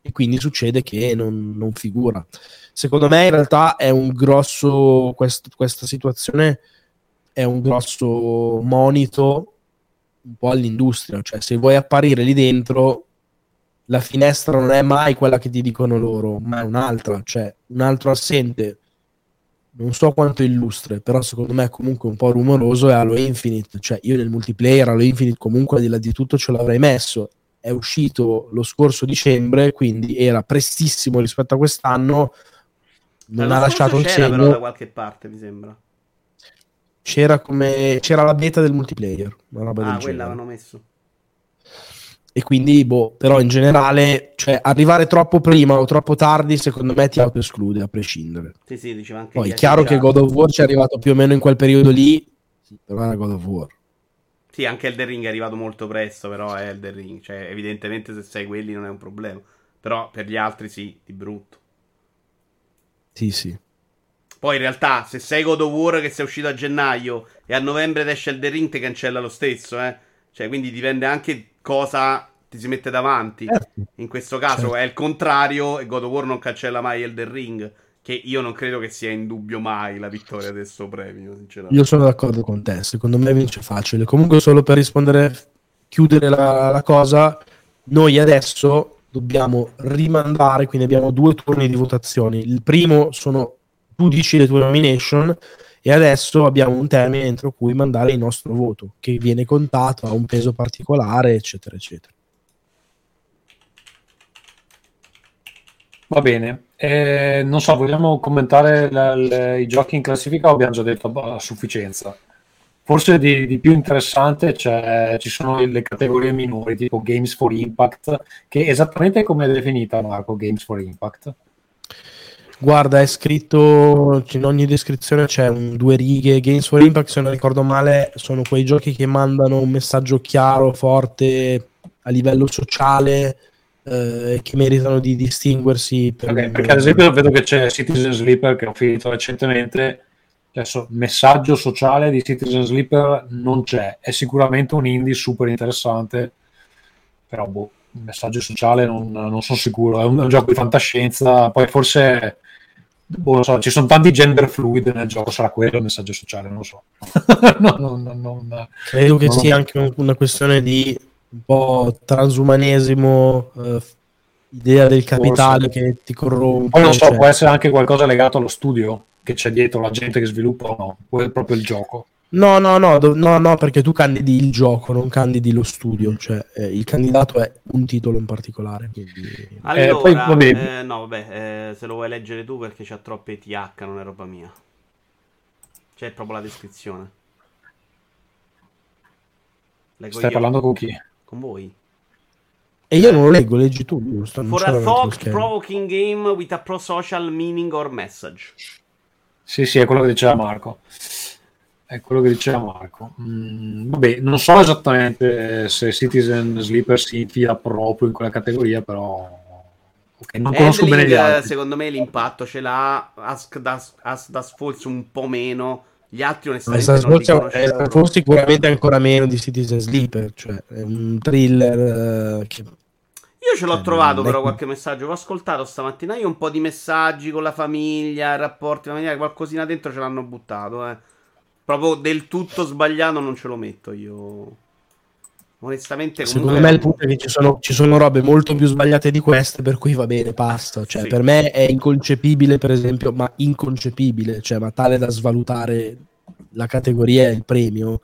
e quindi succede che non figura. Secondo me in realtà è un grosso, questa situazione è un grosso monito un po' all'industria, cioè se vuoi apparire lì dentro la finestra non è mai quella che ti dicono loro, ma è un'altra, cioè un altro assente non so quanto illustre, però secondo me è comunque un po' rumoroso è Halo Infinite. Cioè io nel multiplayer Halo Infinite comunque al di là di tutto ce l'avrei messo, è uscito lo scorso dicembre, quindi era prestissimo rispetto a quest'anno, non ha lasciato il segno. Però da qualche parte mi sembra c'era la beta del multiplayer, una roba del genere. L'avevano messo. E quindi, però in generale, cioè arrivare troppo prima o troppo tardi, secondo me ti autoesclude a prescindere. Sì, diceva anche poi è chiaro che God of War ci è arrivato più o meno in quel periodo lì, sì, però era God of War. Sì, anche Elden Ring è arrivato molto presto, però è Elden Ring, cioè evidentemente se sei quelli non è un problema, però per gli altri sì, di brutto. Sì. Poi in realtà, se sei God of War che sei uscito a gennaio e a novembre esce Elden Ring, ti cancella lo stesso, Cioè, quindi dipende anche cosa ti si mette davanti. In questo caso certo. È il contrario e God of War non cancella mai Elden Ring, che io non credo che sia in dubbio mai la vittoria del suo premio, sinceramente. Io sono d'accordo con te, secondo me vince facile. Comunque solo per chiudere la cosa, noi adesso dobbiamo rimandare, quindi abbiamo 2 turni di votazioni. Il primo sono tu dici le tue nomination e adesso abbiamo un termine entro cui mandare il nostro voto, che viene contato, ha un peso particolare, eccetera, eccetera. Va bene. Non so, vogliamo commentare i giochi in classifica o abbiamo già detto a sufficienza? Forse di più interessante ci sono le categorie minori, tipo Games for Impact, che esattamente come è definita, Marco, Games for Impact? Guarda, è scritto in ogni descrizione, c'è due righe. Games for Impact, se non ricordo male, sono quei giochi che mandano un messaggio chiaro, forte a livello sociale, che meritano di distinguersi per... Okay, perché ad esempio vedo che c'è Citizen Sleeper, che ho finito recentemente. Adesso, messaggio sociale di Citizen Sleeper non c'è, è sicuramente un indie super interessante, però boh, messaggio sociale non sono sicuro. È un gioco di fantascienza, poi forse boh, non so, ci sono tanti gender fluid nel gioco, sarà quello il messaggio sociale, non lo so. Credo che sia anche una questione di un po' transumanesimo, idea del capitale forse, che ti corrompe. Poi non so, cioè, può essere anche qualcosa legato allo studio che c'è dietro, la gente che sviluppa o no, o è proprio il gioco. No, perché tu candidi il gioco, non candidi lo studio, cioè il candidato è un titolo in particolare, quindi... Allora, poi, se lo vuoi leggere tu, perché c'ha troppe TH, non è roba mia, c'è proprio la descrizione. Leggo. Stai parlando con chi? Con voi. E io non lo leggo, leggi tu. Giusto? For a thought provoking game with a pro-social meaning or message. Sì, è quello che diceva Marco. Vabbè, non so esattamente se Citizen Sleeper si infila proprio in quella categoria, però... Okay, non conosco bene gli altri. Secondo me l'impatto ce l'ha. Ask das Falls un po' meno. Gli altri onestamente non sicuramente ancora meno di Citizen Sleeper, cioè è un thriller che... Io ce l'ho trovato però qualche messaggio, ho ascoltato stamattina io un po' di messaggi con la famiglia, rapporti familiari, qualcosina dentro ce l'hanno buttato, proprio del tutto sbagliato non ce lo metto io onestamente. Secondo me il punto è che ci sono robe molto più sbagliate di queste, per cui va bene, basta, cioè sì. Per me è inconcepibile, per esempio, ma tale da svalutare la categoria e il premio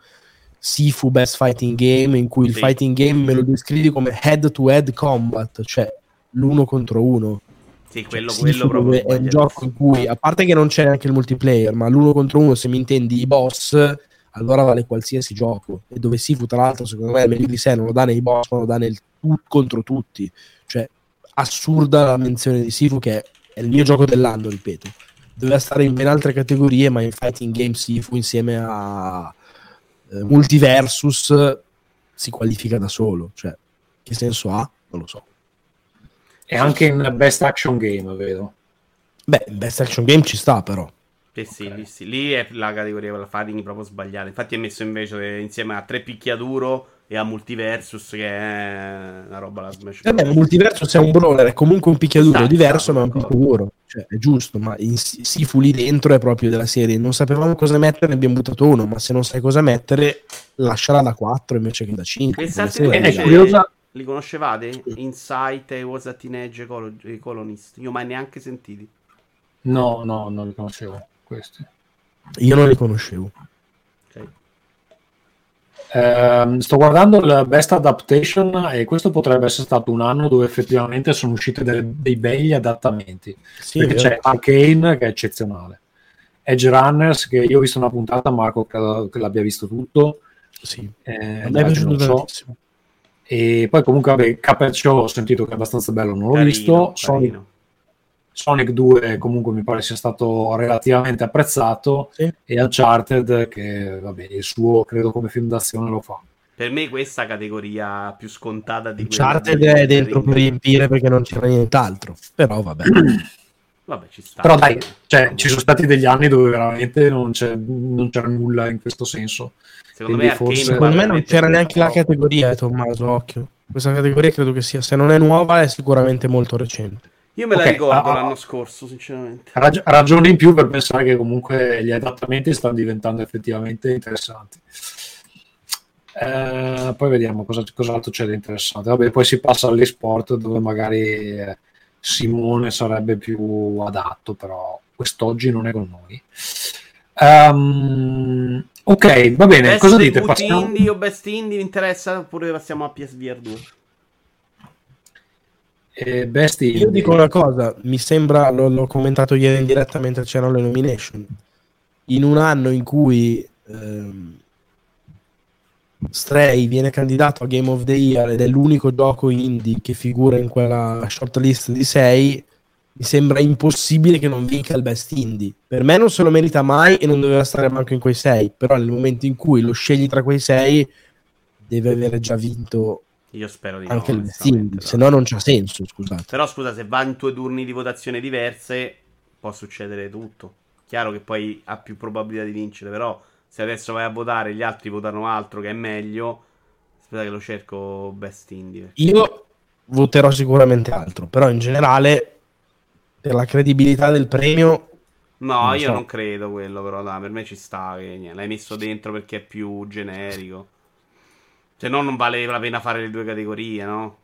Sifu Best Fighting Game, in cui il fighting game me lo descrivi come head to head combat, cioè l'uno contro uno. Sì, quello proprio è un gioco in cui, a parte che non c'è neanche il multiplayer, ma l'uno contro uno, se mi intendi i boss, allora vale qualsiasi gioco. E dove Sifu, tra l'altro, secondo me, meglio di sé non lo dà nei boss, ma lo dà nel contro tutti. Cioè, assurda la menzione di Sifu, che è il mio gioco dell'anno, ripeto. Doveva stare in ben altre categorie, ma in fighting game Sifu, insieme a Multiversus, si qualifica da solo. Cioè, che senso ha? Non lo so. È anche in Best Action Game, vedo. Beh, Best Action Game ci sta, però. Okay. Sì, lì è la categoria per la fighting proprio sbagliata. Infatti è messo invece insieme a Tre Picchiaduro e a Multiversus, che è una roba la smash. Multiversus è un brawler, è comunque un picchiaduro diverso, ma è un picchiaduro, cioè è giusto, ma Sifu lì dentro è proprio della serie non sapevamo cosa mettere, ne abbiamo buttato uno, ma se non sai cosa mettere lasciala da 4 invece che da 5. Li conoscevate? Insight, I Was a Teenage Colonist. Io mai neanche sentiti. No, non li conoscevo. Questi io non li conoscevo. Okay. Sto guardando il Best Adaptation e questo potrebbe essere stato un anno dove effettivamente sono usciti dei begli adattamenti. Sì, perché c'è Arcane, che è eccezionale, Edge Runners, che io ho visto una puntata, Marco credo che l'abbia visto tutto. Sì, mi è piaciuto tantissimo. E poi comunque Capaccio ho sentito che è abbastanza bello, non l'ho visto. Carino. Sonic 2 comunque mi pare sia stato relativamente apprezzato, sì. E Uncharted, che vabbè, il suo credo come film d'azione lo fa. Per me questa categoria più scontata di Uncharted è dentro per riempire, perché non c'era nient'altro, però vabbè ci sta. Però dai, cioè, ci sono stati degli anni dove veramente non c'era nulla in questo senso. Secondo me non c'era neanche la categoria, Tommaso, occhio. Questa categoria credo che sia, se non è nuova, è sicuramente molto recente. Io me la ricordo l'anno scorso, sinceramente. Ragioni in più per pensare che comunque gli adattamenti stanno diventando effettivamente interessanti. Poi vediamo cos'altro c'è di interessante. Vabbè, poi si passa all'esport, dove magari Simone sarebbe più adatto, però quest'oggi non è con noi. Ok, va bene. Best cosa dite? Indie o Best Indie, vi interessa? Oppure passiamo a PSVR 2? Io dico una cosa, mi sembra, l'ho commentato ieri in diretta mentre c'erano le nomination, in un anno in cui Stray viene candidato a Game of the Year ed è l'unico gioco indie che figura in quella shortlist di 6, mi sembra impossibile che non vinca il Best Indie. Per me non se lo merita mai e non doveva stare manco in quei sei, però nel momento in cui lo scegli tra quei sei deve aver già vinto. Io spero di anche no, il Best Indie, se no non c'ha senso, scusate. Però scusa, se va in due turni di votazione diverse può succedere tutto. Chiaro che poi ha più probabilità di vincere, però se adesso vai a votare, gli altri votano altro che è meglio, aspetta che lo cerco Best Indie. Io voterò sicuramente altro, però in generale per la credibilità del premio no, non io so. Non credo quello, però no, per me ci sta che niente, l'hai messo dentro perché è più generico, se no non vale la pena fare le due categorie, no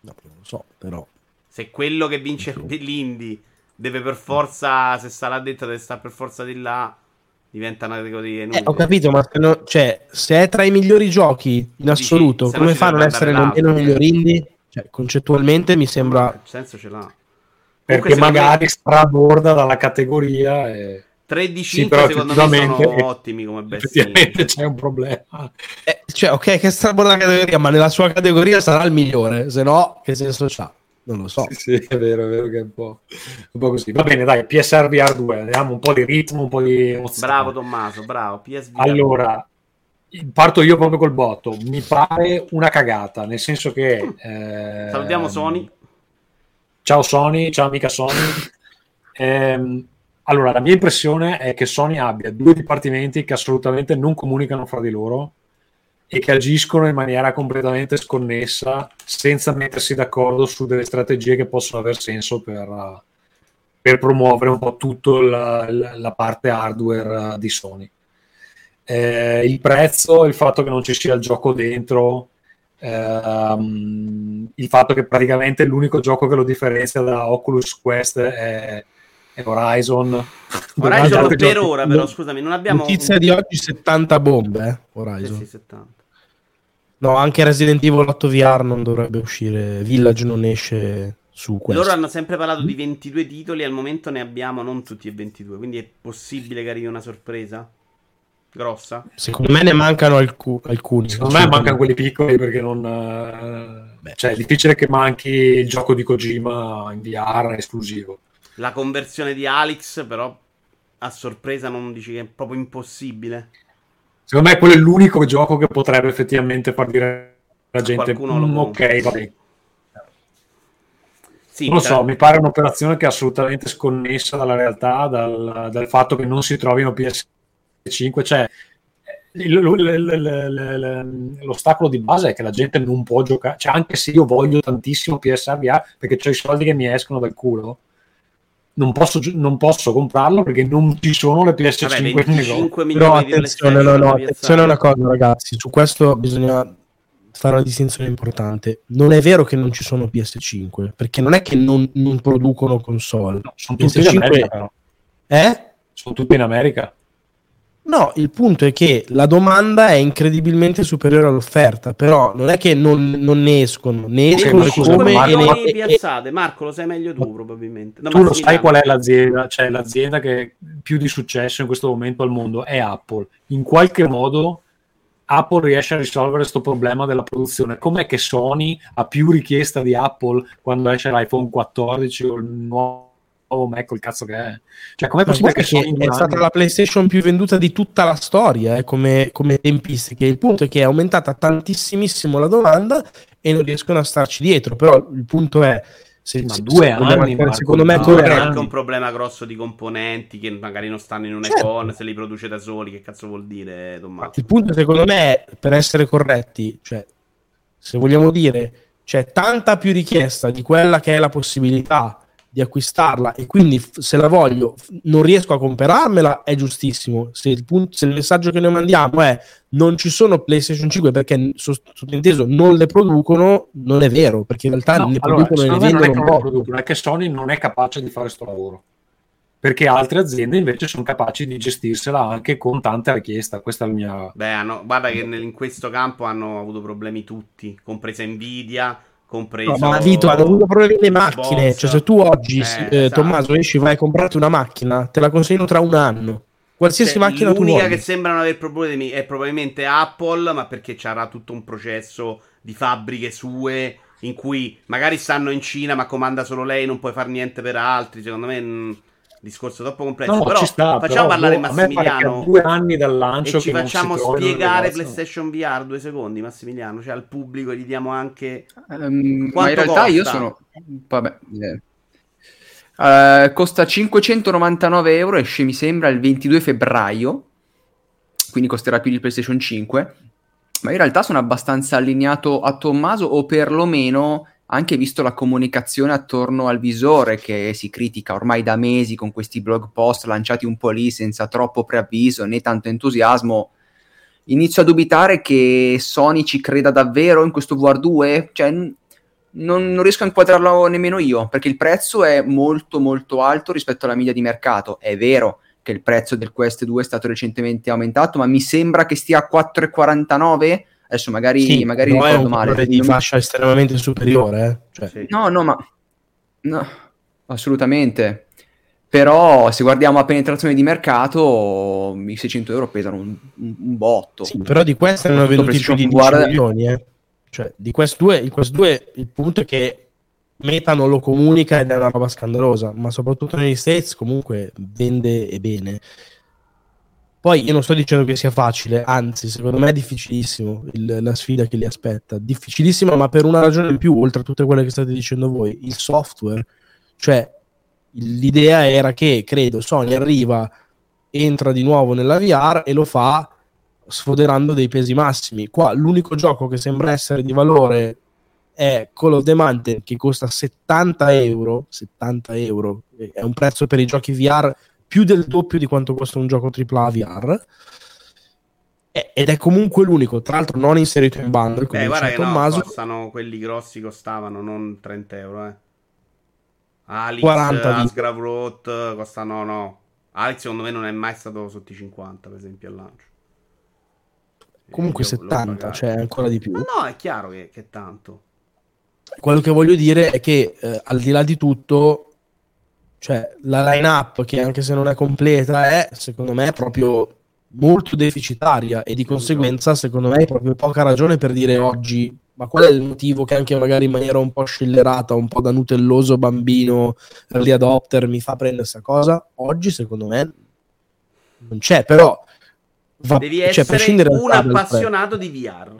non so, però se quello che vince l'indie deve per forza, se sarà dentro deve stare per forza di là, diventa una categoria inutile. Ho capito, ma se, no, cioè, se è tra i migliori giochi in assoluto, dici, come fa a non essere nemmeno miglior indie? Cioè, concettualmente mi sembra il senso ce l'ha. Perché comunque, magari straborda dalla categoria e... 3 di 5 sì, secondo me sono ottimi come best. Effettivamente c'è un problema. Cioè, ok, che straborda la categoria, ma nella sua categoria sarà il migliore, se no che senso c'ha? Non lo so. Sì, è vero che è un po' così. Va bene, dai, PSVR 2, andiamo un po' di ritmo, un po' di emozione. Bravo Tommaso, bravo. PSVR. Allora, parto io proprio col botto, mi pare una cagata, nel senso che salutiamo Sony. Ciao Sony, ciao amica Sony. Allora, la mia impressione è che Sony abbia due dipartimenti che assolutamente non comunicano fra di loro e che agiscono in maniera completamente sconnessa, senza mettersi d'accordo su delle strategie che possono aver senso per promuovere un po' tutta la parte hardware di Sony. Il prezzo, il fatto che non ci sia il gioco dentro, il fatto che praticamente l'unico gioco che lo differenzia da Oculus Quest è Horizon per giochi... ora però scusami, non abbiamo notizia di oggi, 70 bombe Horizon. Sì, 70. No, anche Resident Evil 8 VR non dovrebbe uscire, Village non esce su Quest. Loro hanno sempre parlato di 22 titoli, al momento ne abbiamo non tutti e 22, quindi è possibile che arrivi una sorpresa grossa. Secondo me ne mancano alcuni. Secondo me mancano quelli piccoli, perché non cioè è difficile che manchi il gioco di Kojima in VR esclusivo. La conversione di Alex, però a sorpresa non dici che è proprio impossibile. Secondo me quello è l'unico gioco che potrebbe effettivamente far dire la gente ok, va bene. Sì, non lo so, mi pare un'operazione che è assolutamente sconnessa dalla realtà, dal fatto che non si trovino PS5, cioè l'ostacolo di base è che la gente non può giocare, cioè anche se io voglio tantissimo PSVR perché c'ho i soldi che mi escono dal culo, non posso comprarlo perché non ci sono le PS5. Vabbè, 25 milioni. Però attenzione, attenzione a una cosa, ragazzi, su questo bisogna fare una distinzione importante. Non è vero che non ci sono PS5, perché non è che non producono console. No, sono tutti in America, però. Sono tutti in America. No, il punto è che la domanda è incredibilmente superiore all'offerta, però non è che non ne escono, ne escono come piazzate. Marco, lo sai meglio tu probabilmente. No, tu lo sai qual è l'azienda, cioè l'azienda che più di successo in questo momento al mondo è Apple. In qualche modo Apple riesce a risolvere questo problema della produzione. Com'è che Sony ha più richiesta di Apple quando esce l'iPhone 14 o il nuovo Mac, il cazzo che è? Cioè, com'è possibile che è stata la PlayStation più venduta di tutta la storia come tempistiche? Il punto è che è aumentata tantissimissimo la domanda e non riescono a starci dietro. Però il punto è secondo me, anche un problema grosso di componenti che magari non stanno in un iPhone, se li produce da soli, che cazzo vuol dire, Tommaso? Il punto secondo me è, per essere corretti, cioè se vogliamo dire c'è tanta più richiesta di quella che è la possibilità di acquistarla, e quindi se la voglio non riesco a comprarmela, è giustissimo. Se il messaggio che noi mandiamo è non ci sono PlayStation 5 perché sottinteso non le producono, non è vero, perché in realtà producono e le vendono. È che Sony non è capace di fare questo lavoro, perché altre aziende invece sono capaci di gestirsela anche con tanta richiesta. Questa è la mia... guarda che in questo campo hanno avuto problemi tutti, compresa Nvidia, ma Vito, hanno avuto problemi le macchine, cioè se tu oggi esatto. Tommaso esci, vai a comprarti una macchina, te la consegno tra un anno, qualsiasi macchina tu vuoi. L'unica che sembrano aver problemi è probabilmente Apple, ma perché c'era tutto un processo di fabbriche sue in cui magari stanno in Cina ma comanda solo lei, non puoi far niente per altri, secondo me discorso troppo complesso. No, però ci sta, facciamo però, parlare Massimiliano, 2 anni dal lancio e ci facciamo spiegare PlayStation VR 2 secondi, Massimiliano, cioè al pubblico gli diamo anche ma in realtà costa. Io sono vabbè costa 599 euro, esce mi sembra il 22 febbraio, quindi costerà più di PlayStation 5, ma in realtà sono abbastanza allineato a Tommaso, o perlomeno anche visto la comunicazione attorno al visore che si critica ormai da mesi con questi blog post lanciati un po' lì senza troppo preavviso né tanto entusiasmo. Inizio a dubitare che Sony ci creda davvero in questo VR2, cioè non riesco a inquadrarlo nemmeno io, perché il prezzo è molto molto alto rispetto alla media di mercato. È vero che il prezzo del Quest 2 è stato recentemente aumentato, ma mi sembra che stia a 4,49. Adesso magari, sì, magari no, ricordo male. È un di fascia estremamente superiore. Cioè. Sì. No, assolutamente. Però se guardiamo la penetrazione di mercato, i 600 euro pesano un botto. Sì, però di questo ne hanno venduti più di 10 milioni. Cioè, di Quest 2, il punto è che Meta non lo comunica ed è una roba scandalosa, ma soprattutto negli States comunque vende e bene. Poi io non sto dicendo che sia facile, anzi secondo me è difficilissimo la sfida che li aspetta, difficilissima, ma per una ragione in più, oltre a tutte quelle che state dicendo voi, il software. Cioè l'idea era che, credo, Sony arriva, entra di nuovo nella VR e lo fa sfoderando dei pesi massimi. Qua l'unico gioco che sembra essere di valore è Call of the Mountain, che costa 70 euro, è un prezzo per i giochi VR più del doppio di quanto costa un gioco AAA VR, ed è comunque l'unico, tra l'altro non inserito in bundle. Guarda che Tommaso, no, costano, quelli grossi costavano non 30 euro Alex, 40 Asgrave Road costano, no, Alex secondo me non è mai stato sotto i 50 per esempio al lancio. Comunque 70, cioè ancora di più. No, è chiaro che è tanto. Quello che voglio dire è che al di là di tutto, cioè la line up, che anche se non è completa, è secondo me proprio molto deficitaria, e di conseguenza secondo me è proprio poca ragione per dire oggi ma qual è il motivo che anche magari in maniera un po' scellerata, un po' da nutelloso bambino early adopter mi fa prendere questa cosa. Oggi secondo me non c'è, però devi essere un appassionato di VR,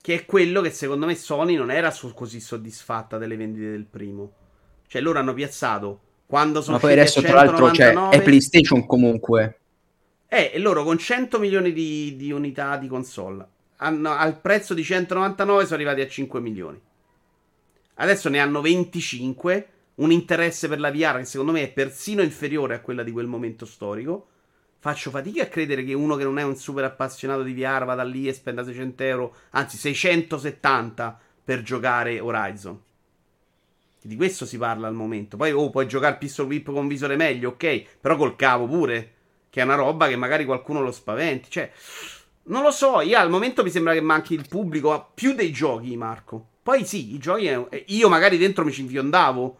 che è quello che secondo me Sony non era così soddisfatta delle vendite del primo. Cioè loro hanno piazzato, quando sono usciti a 199, ma poi adesso tra l'altro, cioè, è PlayStation comunque, e loro con 100 milioni di unità di console al prezzo di 199 sono arrivati a 5 milioni, adesso ne hanno 25. Un interesse per la VR che secondo me è persino inferiore a quella di quel momento storico. Faccio fatica a credere che uno che non è un super appassionato di VR vada lì e spenda 600 euro, anzi 670 per giocare Horizon. Di questo si parla al momento. Poi puoi giocare Pistol Whip con visore meglio, ok, però col cavo pure, che è una roba che magari qualcuno lo spaventi. Cioè, non lo so, io al momento mi sembra che manchi il pubblico a più dei giochi, Marco. Poi sì, i giochi, io magari dentro mi ci infiondavo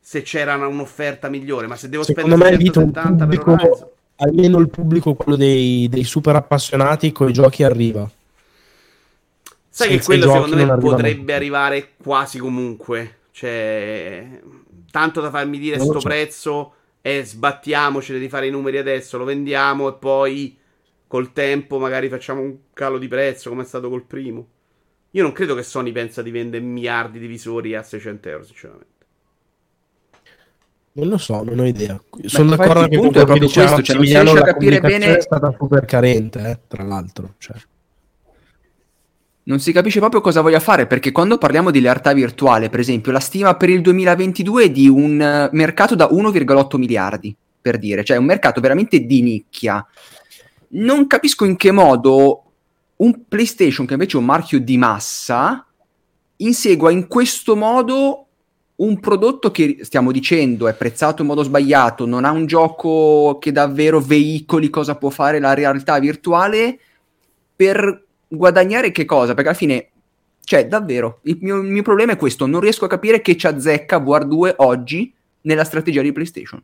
se c'era un'offerta migliore, ma se devo spendere 170 per Horizon... Almeno il pubblico, quello dei super appassionati, con i giochi arriva. Sai che quello secondo me potrebbe arrivare quasi comunque. Cioè, tanto da farmi dire sto prezzo e sbattiamocene di fare i numeri adesso, lo vendiamo e poi col tempo magari facciamo un calo di prezzo come è stato col primo. Io non credo che Sony pensa di vendere miliardi di visori a 600 euro, sinceramente. Non lo so, non ho idea. Sono d'accordo anche con quello che diceva, cioè, non riesce a capire bene. È stata super carente, tra l'altro. Cioè. Non si capisce proprio cosa voglia fare, perché quando parliamo di realtà virtuale, per esempio, la stima per il 2022 è di un mercato da 1,8 miliardi, per dire. Cioè, un mercato veramente di nicchia. Non capisco in che modo un PlayStation, che invece è un marchio di massa, insegua in questo modo un prodotto che, stiamo dicendo, è prezzato in modo sbagliato, non ha un gioco che davvero veicoli cosa può fare la realtà virtuale, per guadagnare che cosa? Perché alla fine, cioè davvero, il mio problema è questo, non riesco a capire che ci azzecca VR2 oggi nella strategia di PlayStation.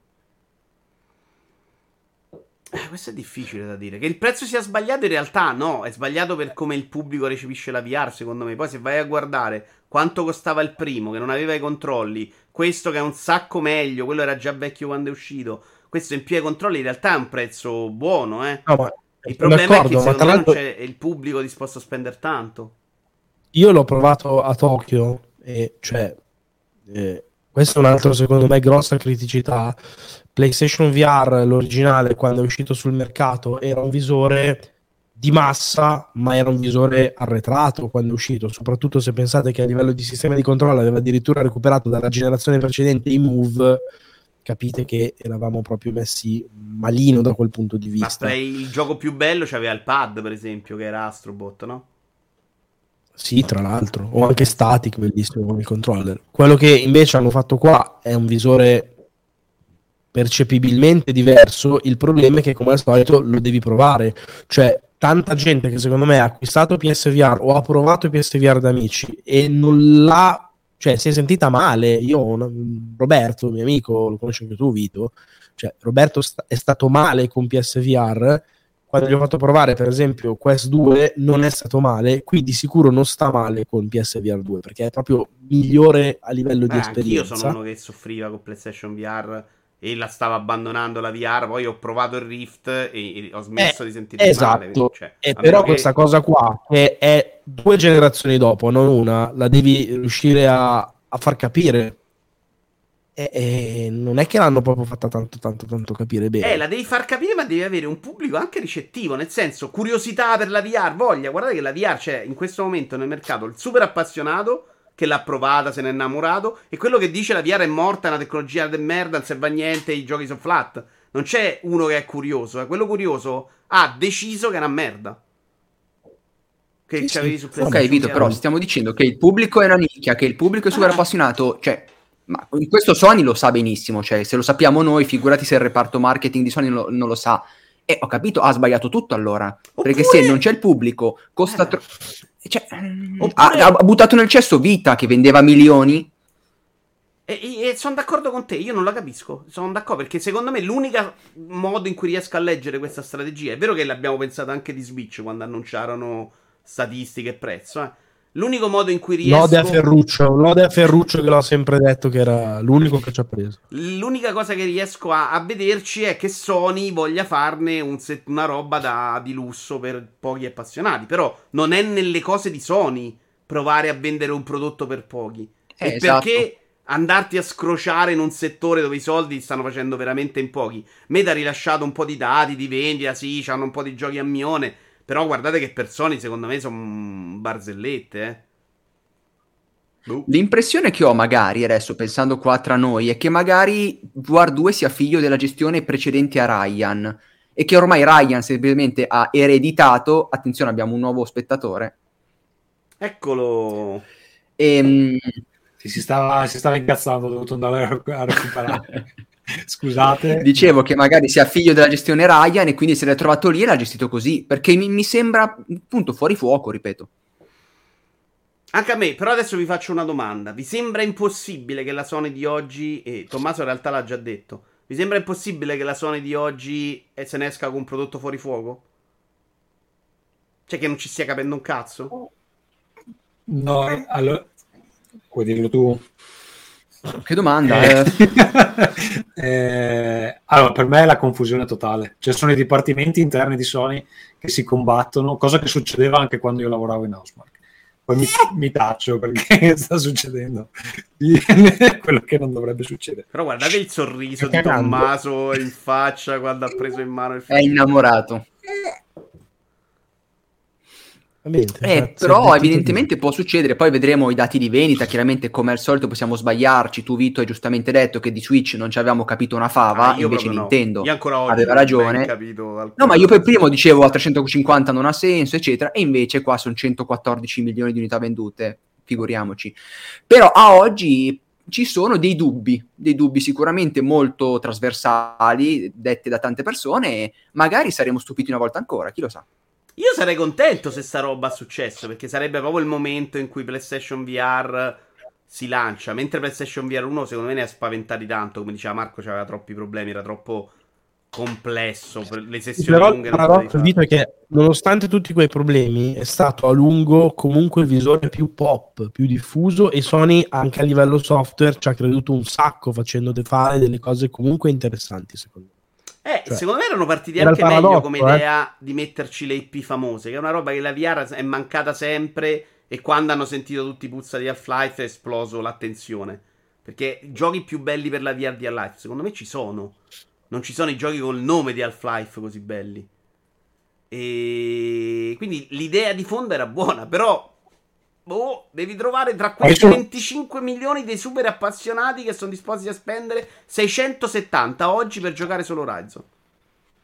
Questo è difficile da dire. Che il prezzo sia sbagliato in realtà no, è sbagliato per come il pubblico recepisce la VR, secondo me. Poi se vai a guardare quanto costava il primo, che non aveva i controlli, questo che è un sacco meglio, quello era già vecchio quando è uscito, questo in più ai controlli, in realtà è un prezzo buono, eh. No, ma il problema è che secondo me non c'è il pubblico disposto a spendere tanto. Io l'ho provato a Tokyo e cioè questa è un'altra, secondo me, grossa criticità. PlayStation VR, l'originale, quando è uscito sul mercato, era un visore di massa, ma era un visore arretrato quando è uscito, soprattutto se pensate che a livello di sistema di controllo aveva addirittura recuperato dalla generazione precedente i Move. Capite che eravamo proprio messi malino da quel punto di vista. Ma il gioco più bello c'aveva il pad, per esempio, che era Astrobot, no? Sì, tra l'altro, o anche Static, bellissimo con il controller. Quello che invece hanno fatto qua è un visore percepibilmente diverso. Il problema è che, come al solito, lo devi provare. Cioè, tanta gente che secondo me ha acquistato PSVR o ha provato PSVR da amici e non l'ha, cioè si è sentita male. Io, Roberto, mio amico, lo conosci anche tu, Vito, cioè Roberto è stato male con PSVR. Quando gli ho fatto provare, per esempio, Quest 2, non è stato male. Qui di sicuro non sta male con PSVR 2, perché è proprio migliore a livello di esperienza. Anch'io sono uno che soffriva con PlayStation VR e la stava abbandonando la VR. Poi ho provato il Rift e ho smesso di sentire male. Esatto, cioè, però questa cosa qua è due generazioni dopo, non una. La devi riuscire a far capire. E non è che l'hanno proprio fatta tanto capire bene. La devi far capire, ma devi avere un pubblico anche ricettivo, nel senso curiosità per la VR, voglia. Guardate che la VR c'è in questo momento nel mercato il super appassionato che l'ha provata, se n'è innamorato, e quello che dice la VR è morta, è una tecnologia del merda, non serve a niente, i giochi sono flat. Non c'è uno che è curioso, quello curioso ha deciso che è una merda. Che sì. Ok, Vito, però stiamo dicendo che il pubblico è una nicchia, che il pubblico è super appassionato, cioè. Ma questo Sony lo sa benissimo, cioè se lo sappiamo noi, figurati se il reparto marketing di Sony non lo sa. E ho capito, ha sbagliato tutto allora. Oppure... perché se non c'è il pubblico, costa cioè, oppure... ha buttato nel cesso Vita che vendeva milioni. E sono d'accordo con te, io non la capisco. Sono d'accordo, perché secondo me l'unico modo in cui riesco a leggere questa strategia, è vero che l'abbiamo pensata anche di Switch quando annunciarono statistiche e prezzo, l'unico modo in cui riesco... Lode a Ferruccio che l'ho sempre detto che era l'unico che ci ha preso. L'unica cosa che riesco a vederci è che Sony voglia farne una roba di lusso per pochi appassionati. Però non è nelle cose di Sony provare a vendere un prodotto per pochi. E esatto. Perché andarti a scrociare in un settore dove i soldi stanno facendo veramente in pochi? Meta ha rilasciato un po' di dati di vendita, sì, c'hanno un po' di giochi a milione... Però guardate che per Sony secondo me sono barzellette, L'impressione che ho magari adesso, pensando qua tra noi, è che magari VR 2 sia figlio della gestione precedente a Ryan e che ormai Ryan semplicemente ha ereditato, attenzione abbiamo un nuovo spettatore, eccolo, si stava incazzando, ho dovuto andare a recuperare. Scusate, dicevo che magari sia figlio della gestione Ryan e quindi se l'è trovato lì e l'ha gestito così, perché mi sembra appunto fuori fuoco, ripeto. Anche a me, però adesso vi faccio una domanda. Vi sembra impossibile che la Sony di oggi, e Tommaso in realtà l'ha già detto, vi sembra impossibile che la Sony di oggi se ne esca con un prodotto fuori fuoco? Cioè che non ci stia capendo un cazzo? No, allora puoi dirlo tu. Che domanda, allora per me è la confusione totale, cioè sono i dipartimenti interni di Sony che si combattono, cosa che succedeva anche quando io lavoravo in Housemarque. Poi mi taccio perché sta succedendo quello che non dovrebbe succedere. Però guardate il sorriso di Tommaso in faccia quando ha preso in mano il film. È innamorato. Però evidentemente può succedere. Poi vedremo i dati di vendita. Chiaramente come al solito possiamo sbagliarci. Tu Vito hai giustamente detto che di Switch non ci avevamo capito una fava, invece Nintendo aveva ragione. No, ma io per primo dicevo a 350 non ha senso eccetera, e invece qua sono 114 milioni di unità vendute, figuriamoci. Però a oggi ci sono dei dubbi sicuramente molto trasversali, dette da tante persone. Magari saremo stupiti una volta ancora, chi lo sa. Io sarei contento se sta roba ha successo, perché sarebbe proprio il momento in cui PlayStation VR si lancia. Mentre PlayStation VR 1 secondo me ne ha spaventati tanto, come diceva Marco, c'aveva troppi problemi, era troppo complesso, le sessioni lunghe. Però capito che nonostante tutti quei problemi è stato a lungo comunque il visore più pop, più diffuso, e Sony anche a livello software ci ha creduto un sacco facendo fare delle cose comunque interessanti, secondo me. Cioè, secondo me erano partiti anche meglio come idea di metterci le IP famose, che è una roba che la VR è mancata sempre, e quando hanno sentito tutti i puzza di Half-Life è esploso l'attenzione, perché i giochi più belli per la VR di Half-Life secondo me ci sono, non ci sono i giochi col nome di Half-Life così belli, e quindi l'idea di fondo era buona, però devi trovare tra questi 25 milioni dei super appassionati che sono disposti a spendere 670 oggi per giocare solo Horizon.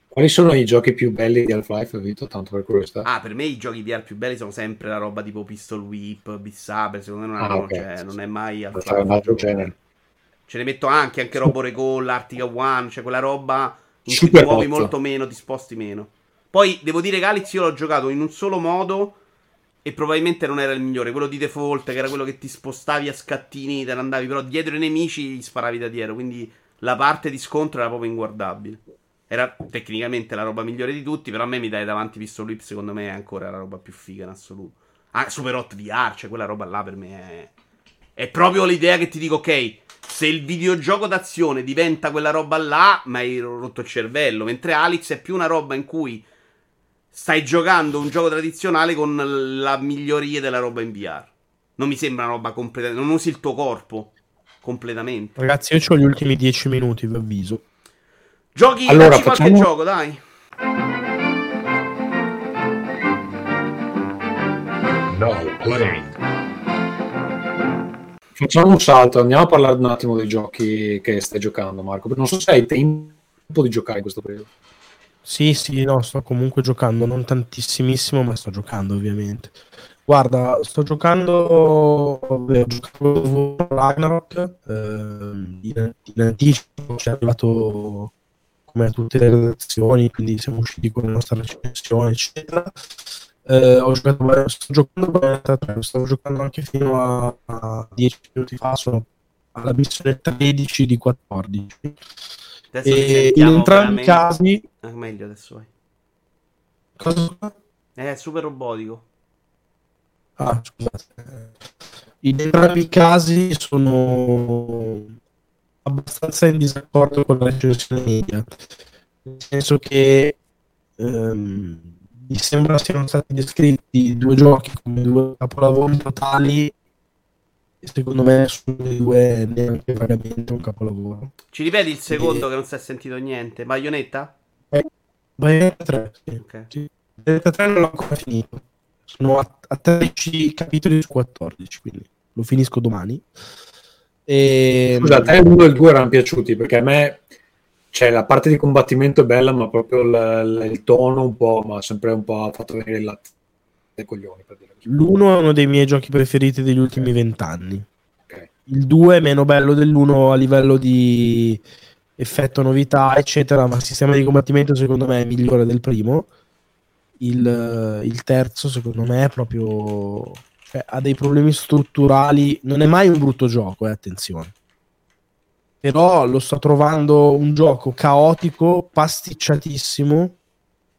Quali sono i giochi più belli di Half-Life, Vito? Tanto per curiosità. Per me i giochi VR più belli sono sempre la roba tipo Pistol Whip, Beat Saber, secondo me non è mai Half-Life un altro genere. Ce ne metto anche Robo Recall, Artica One, cioè quella roba in cui ti muovi molto meno, ti sposti meno. Poi devo dire Alex, io l'ho giocato in un solo modo e probabilmente non era il migliore, quello di default, che era quello che ti spostavi a scattini, te ne andavi però dietro i nemici, gli sparavi da dietro, quindi la parte di scontro era proprio inguardabile. Era tecnicamente la roba migliore di tutti, però a me mi dai davanti Pistol Whip, secondo me è ancora la roba più figa in assoluto. Super Hot VR, cioè quella roba là per me è proprio l'idea che ti dico, ok, se il videogioco d'azione diventa quella roba là, mi hai rotto il cervello, mentre Alex è più una roba in cui stai giocando un gioco tradizionale con la miglioria della roba in VR. Non mi sembra una roba completamente... non usi il tuo corpo completamente. Ragazzi, io ho gli ultimi 10 minuti, vi avviso. Giochi, allora, facciamo qualche gioco, dai. Facciamo un salto, andiamo a parlare un attimo dei giochi che stai giocando, Marco. Non so se hai tempo di giocare in questo periodo. Sì, no, sto comunque giocando, non tantissimissimo, ma sto giocando ovviamente. Guarda, sto giocando Ragnarok in anticipo, ci è arrivato come a tutte le redazioni, quindi siamo usciti con la nostra recensione, eccetera. Sto giocando anche fino a 10 minuti fa, sono alla missione 13 di 14. Adesso in entrambi i casi meglio adesso. Cosa? È super robotico. Scusate. In entrambi i casi sono abbastanza in disaccordo con la recensione media, nel senso che mi sembra siano stati descritti due giochi come due capolavori totali. Secondo me sono due neanche vagamente un capolavoro. Ci ripeti il secondo che non si è sentito niente? Bayonetta? Bayonetta 3, sì. Okay. Sì. Bayonetta 3 non l'ho ancora finito. Sono a 13 capitoli su 14, quindi lo finisco domani. Scusa, te l'1 e il 2 erano piaciuti, perché a me cioè la parte di combattimento è bella, ma proprio il tono un po', ma sempre un po' ha fatto venire il latte dei coglioni, per dire. L'1 è uno dei miei giochi preferiti degli ultimi 20 anni. Okay. Il 2 è meno bello dell'1 a livello di effetto novità, eccetera, ma il sistema di combattimento secondo me è migliore del primo. Il terzo secondo me è proprio... cioè, ha dei problemi strutturali. Non è mai un brutto gioco, attenzione. Però lo sto trovando un gioco caotico, pasticciatissimo,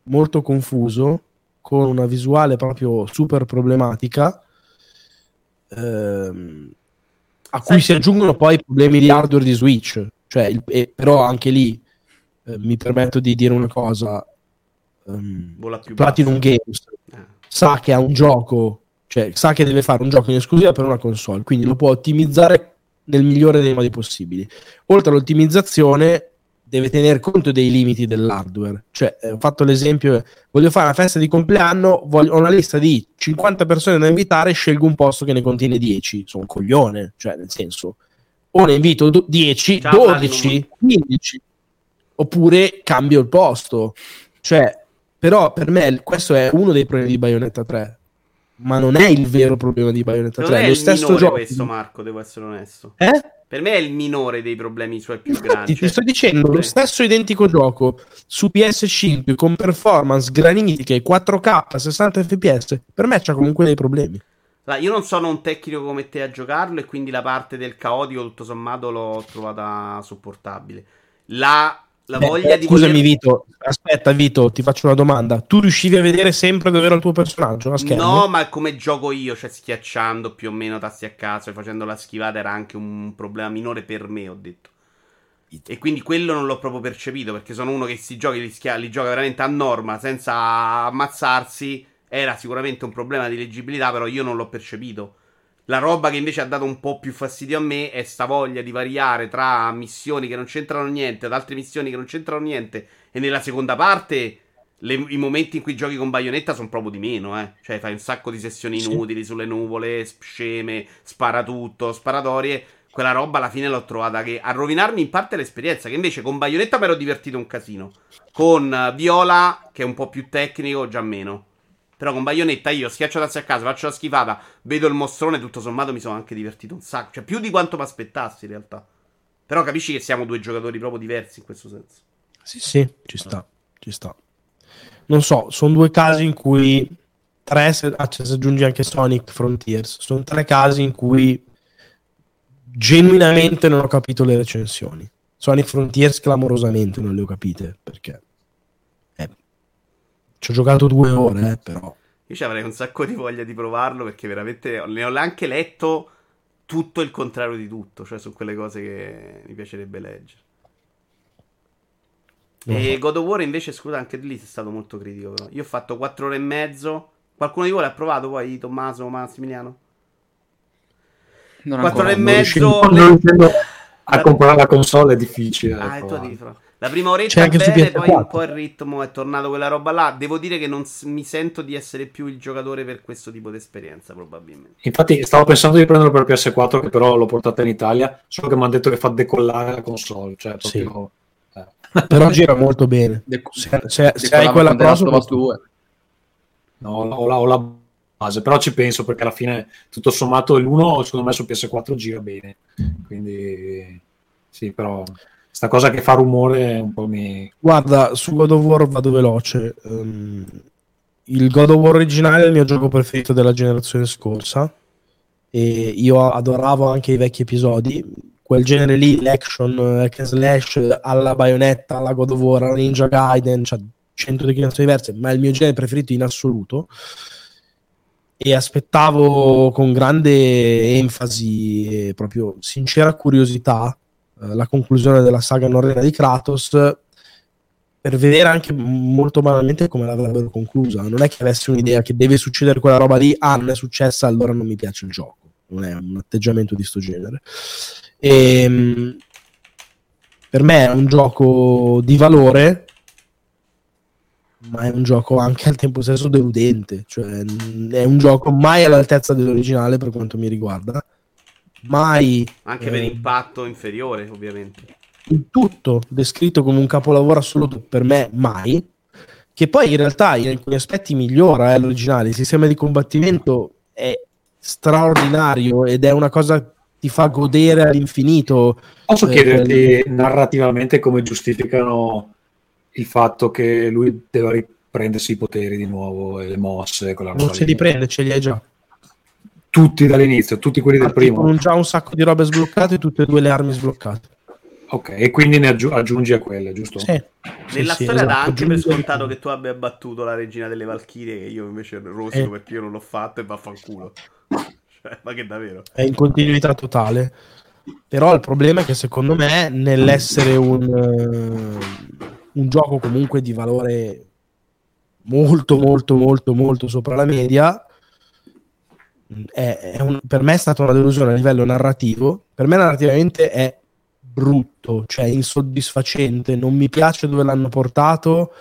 molto confuso, con una visuale proprio super problematica, a cui si aggiungono poi problemi di hardware di Switch, cioè però anche lì mi permetto di dire una cosa, Platinum Games sa che ha un gioco, cioè sa che deve fare un gioco in esclusiva per una console, quindi lo può ottimizzare nel migliore dei modi possibili. Oltre all'ottimizzazione deve tener conto dei limiti dell'hardware, cioè ho fatto l'esempio, voglio fare una festa di compleanno, ho una lista di 50 persone da invitare, scelgo un posto che ne contiene 10, sono un coglione, cioè nel senso o ne invito 10, 12, 15 oppure cambio il posto, cioè però per me questo è uno dei problemi di Bayonetta 3, ma non è il vero problema di Bayonetta 3, è lo stesso gioco. Questo, Marco, devo essere onesto. Per me è il minore dei problemi suoi più grandi. Ti sto dicendo, lo stesso identico gioco su PS5 con performance granitiche, 4K, 60 fps, per me c'ha comunque dei problemi. Io non sono un tecnico come te a giocarlo, e quindi la parte del caotico tutto sommato l'ho trovata sopportabile. La la voglia di scusami voler... Vito, aspetta Vito, ti faccio una domanda. Tu riuscivi a vedere sempre dove era il tuo personaggio? No, ma come gioco io, cioè schiacciando più o meno tasti a cazzo e facendo la schivata, era anche un problema minore per me, ho detto. E quindi quello non l'ho proprio percepito, perché sono uno che si giochi, li gioca veramente a norma, senza ammazzarsi. Era sicuramente un problema di leggibilità, però io non l'ho percepito. La roba che invece ha dato un po' più fastidio a me è sta voglia di variare tra missioni che non c'entrano niente ad altre missioni che non c'entrano niente. E nella seconda parte i momenti in cui giochi con Bayonetta sono proprio di meno, eh. Cioè fai un sacco di sessioni inutili sulle nuvole, sceme, sparatutto, sparatorie. Quella roba alla fine l'ho trovata che a rovinarmi in parte l'esperienza, che invece con Bayonetta mi ero divertito un casino. Con Viola, che è un po' più tecnico, già meno. Però con Bayonetta io schiaccio tazzi a caso, faccio la schifata, vedo il mostrone, tutto sommato mi sono anche divertito un sacco. Cioè più di quanto mi aspettassi in realtà. Però capisci che siamo due giocatori proprio diversi in questo senso. Sì, sì, ci sta, ci sta. Non so, sono due casi in cui tre, se aggiungi anche Sonic Frontiers, sono tre casi in cui genuinamente non ho capito le recensioni. Sonic Frontiers clamorosamente non le ho capite, perché... Ci ho giocato 2 ore, però. Io ci avrei un sacco di voglia di provarlo, perché veramente ne ho anche letto tutto il contrario di tutto. Cioè, su quelle cose che mi piacerebbe leggere. E God of War, invece, scusa, anche lì sei stato molto critico. Però. Io ho fatto 4 ore e mezzo. Qualcuno di voi l'ha provato poi, Tommaso, Massimiliano? 4 ore e mezzo. A comprare la console è difficile. E tu devi provare. La prima oretta è bene, poi un po' il ritmo è tornato quella roba là. Devo dire che non mi sento di essere più il giocatore per questo tipo di esperienza, probabilmente. Infatti stavo pensando di prenderlo per PS4, che però l'ho portata in Italia, solo che mi hanno detto che fa decollare la console, cioè proprio... Sì. Però gira molto bene. Se hai quella console... No, ho la base, però ci penso, perché alla fine tutto sommato l'1 secondo me su PS4 gira bene. Quindi sì, però... Sta cosa che fa rumore un po' mi... Guarda, su God of War vado veloce. Il God of War originale è il mio gioco preferito della generazione scorsa. E io adoravo anche i vecchi episodi. Quel genere lì, l'action, hack and slash, alla Bayonetta, alla God of War, alla Ninja Gaiden, cioè 100 declinazioni diverse, ma è il mio genere preferito in assoluto. E aspettavo con grande enfasi e proprio sincera curiosità la conclusione della saga norrena di Kratos, per vedere anche molto banalmente come l'avrebbero conclusa. Non è che avessi un'idea che deve succedere quella roba lì, non è successa, allora non mi piace il gioco. Non è un atteggiamento di sto genere. E, per me è un gioco di valore, ma è un gioco anche al tempo stesso deludente. Cioè, è un gioco mai all'altezza dell'originale per quanto mi riguarda. Mai, anche per impatto inferiore, ovviamente. In tutto descritto come un capolavoro assoluto, per me mai. Che poi in realtà in alcuni aspetti migliora l'originale. Il sistema di combattimento è straordinario ed è una cosa che ti fa godere all'infinito. Posso chiederti narrativamente come giustificano il fatto che lui deve riprendersi i poteri di nuovo e le mosse? Non se li prende, ce li hai già tutti dall'inizio, tutti quelli del primo. Non già un sacco di robe sbloccate, tutte e 2 le armi sbloccate. Ok, e quindi ne aggiungi a quelle, giusto? Sì. Nella storia dà anche per scontato che tu abbia battuto la regina delle Valchirie, che io invece rosico perché io non l'ho fatto, e vaffanculo. Cioè, ma che davvero? È in continuità totale. Però il problema è che secondo me nell'essere un gioco comunque di valore molto molto molto molto sopra la media, per me è stata una delusione a livello narrativo. Per me narrativamente è brutto, cioè insoddisfacente, non mi piace dove l'hanno portato,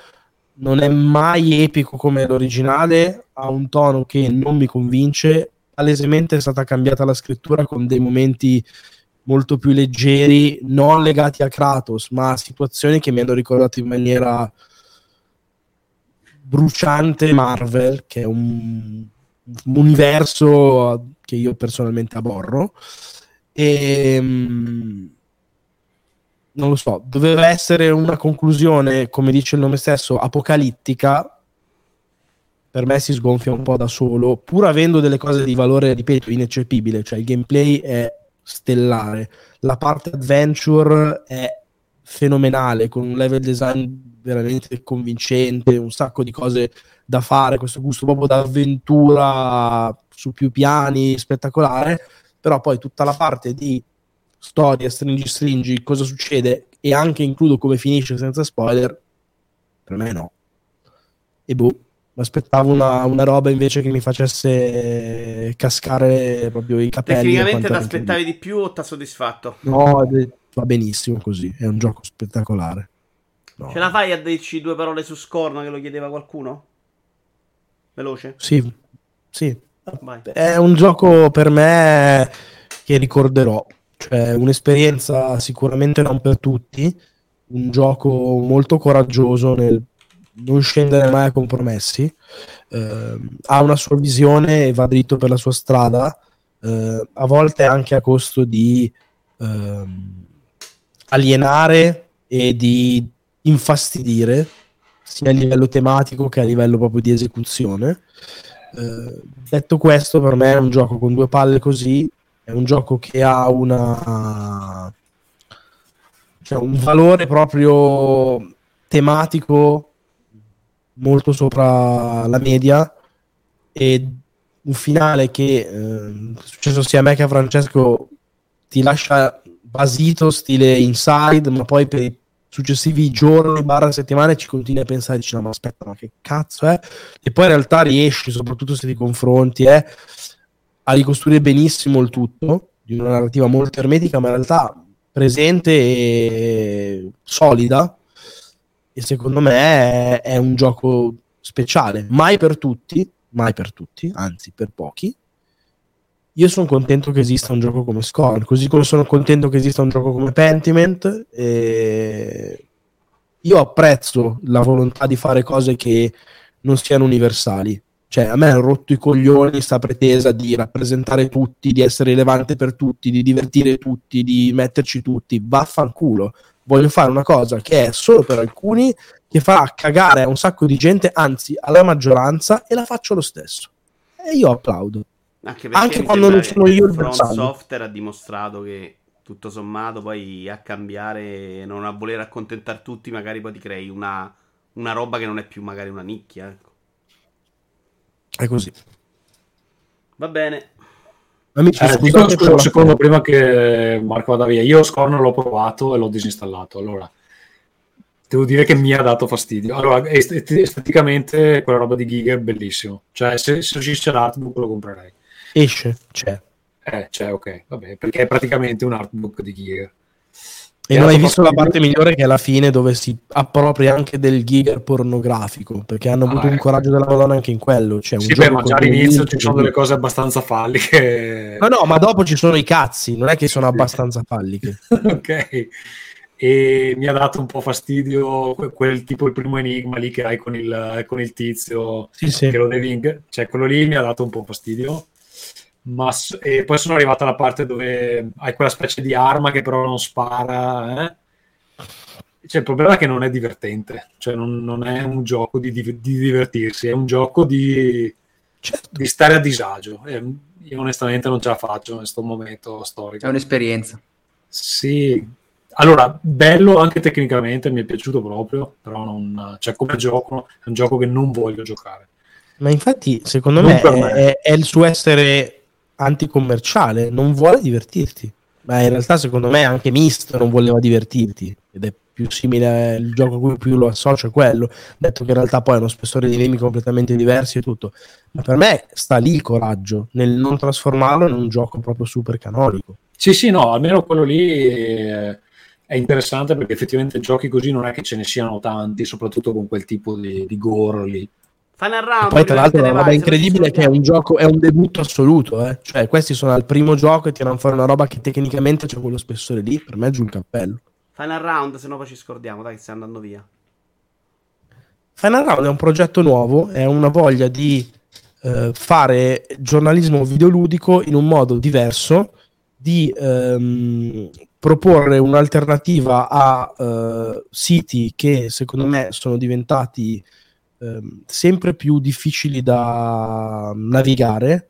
non è mai epico come l'originale, ha un tono che non mi convince. Palesemente è stata cambiata la scrittura con dei momenti molto più leggeri, non legati a Kratos, ma a situazioni che mi hanno ricordato in maniera bruciante Marvel, che è un universo che io personalmente aborro. E non lo so, doveva essere una conclusione, come dice il nome stesso, apocalittica. Per me si sgonfia un po' da solo, pur avendo delle cose di valore, ripeto, ineccepibile. Cioè il gameplay è stellare, la parte adventure è fenomenale, con un level design veramente convincente, un sacco di cose da fare, questo gusto proprio d'avventura su più piani, spettacolare. Però poi tutta la parte di storia, stringi, cosa succede, e anche includo come finisce senza spoiler, per me no. E mi aspettavo una roba invece che mi facesse cascare proprio i capelli. Tecnicamente ti aspettavi di più o t'ha soddisfatto? No, va benissimo così, è un gioco spettacolare. No. Ce la fai a dirci due parole su Scorn, che lo chiedeva qualcuno? Veloce? Sì. Vai. È un gioco per me che ricorderò, cioè un'esperienza sicuramente non per tutti, un gioco molto coraggioso nel non scendere mai a compromessi, ha una sua visione e va dritto per la sua strada, a volte anche a costo di alienare e di infastidire, sia a livello tematico che a livello proprio di esecuzione. Detto questo, per me è un gioco con due palle così, è un gioco che ha un valore proprio tematico molto sopra la media, e un finale che è successo sia a me che a Francesco, ti lascia basito stile Inside, ma poi per i successivi giorni / settimane ci continui a pensare, dici no, ma aspetta, ma che cazzo è? E poi in realtà riesci, soprattutto se ti confronti, a ricostruire benissimo il tutto, di una narrativa molto ermetica ma in realtà presente e solida. E secondo me è un gioco speciale, mai per tutti, anzi per pochi. Io sono contento che esista un gioco come Scorn, così come sono contento che esista un gioco come Pentiment. Io apprezzo la volontà di fare cose che non siano universali, cioè a me hanno rotto i coglioni sta pretesa di rappresentare tutti, di essere rilevante per tutti, di divertire tutti, di metterci tutti, vaffanculo. Voglio fare una cosa che è solo per alcuni, che farà cagare a un sacco di gente, anzi alla maggioranza, e la faccio lo stesso. E io applaudo. Anche quando non sono io il bersaglio. From Software ha dimostrato che, tutto sommato, poi a cambiare, non a voler accontentare tutti, magari poi ti crei una roba che non è più magari una nicchia. Ecco. È così. Va bene. Amici, scusa un secondo prima che Marco vada via. Io Scorn l'ho provato e l'ho disinstallato. Allora, devo dire che mi ha dato fastidio. Allora, esteticamente quella roba di Giga è bellissimo. Cioè, se uscisse l'artbook lo comprerei. Esce, c'è. C'è, ok, vabbè, perché è praticamente un artbook di Giga. E non hai visto la parte migliore, che è la fine, dove si appropria anche del Giger pornografico, perché hanno avuto un coraggio della Madonna anche in quello. Cioè, sì, ma già all'inizio ci sono delle cose abbastanza falliche. Ma no, ma dopo ci sono i cazzi, non è che sono abbastanza falliche. Ok. E mi ha dato un po' fastidio quel tipo, il primo enigma lì che hai con il tizio. Sì. Che lo devi... Cioè, quello lì mi ha dato un po' fastidio. E poi sono arrivato alla parte dove hai quella specie di arma che però non spara, Cioè, il problema è che non è divertente, cioè non è un gioco di divertirsi, è un gioco di stare a disagio. Io onestamente non ce la faccio in questo momento storico. È un'esperienza. Sì, allora, bello anche tecnicamente, mi è piaciuto proprio, però non, cioè, come gioco è un gioco che non voglio giocare. Ma infatti secondo me è il suo essere anticommerciale, non vuole divertirti, ma in realtà secondo me anche Mister non voleva divertirti, ed è più simile il gioco a cui più lo associo a quello, detto che in realtà poi è uno spessore di temi completamente diversi e tutto, ma per me sta lì il coraggio nel non trasformarlo in un gioco proprio super canonico. Sì, no, almeno quello lì è interessante, perché effettivamente giochi così non è che ce ne siano tanti, soprattutto con quel tipo di gore lì. Final Round, poi tra l'altro la roba incredibile è che è un debutto assoluto, Cioè questi sono al primo gioco e tirano fuori una roba che tecnicamente c'è quello spessore lì, per me è giù il cappello. Final Round, se no poi ci scordiamo, dai, che stai andando via. Final Round è un progetto nuovo, è una voglia di fare giornalismo videoludico in un modo diverso, di proporre un'alternativa a siti che secondo me sono diventati sempre più difficili da navigare,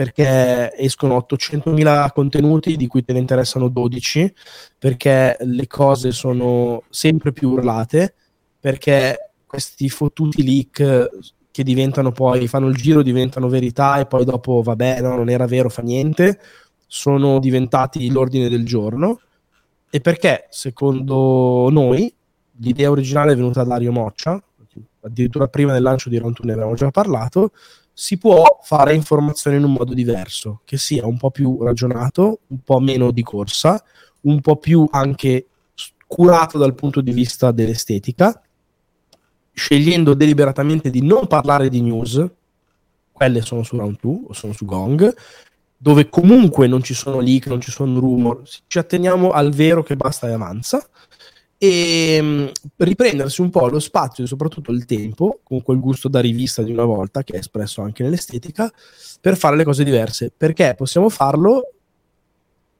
perché escono 800.000 contenuti di cui te ne interessano 12, perché le cose sono sempre più urlate, perché questi fottuti leak che diventano poi, fanno il giro, diventano verità e poi dopo vabbè, no, non era vero, fa niente, sono diventati l'ordine del giorno. E perché, secondo noi, l'idea originale è venuta da Dario Moccia, addirittura prima del lancio di Round 2 ne avevamo già parlato, si può fare informazione in un modo diverso, che sia un po' più ragionato, un po' meno di corsa, un po' più anche curato dal punto di vista dell'estetica, scegliendo deliberatamente di non parlare di news, quelle sono su Round 2 o sono su Gong, dove comunque non ci sono leak, non ci sono rumor, ci atteniamo al vero che basta e avanza, e riprendersi un po' lo spazio e soprattutto il tempo, con quel gusto da rivista di una volta che è espresso anche nell'estetica, per fare le cose diverse. Perché possiamo farlo?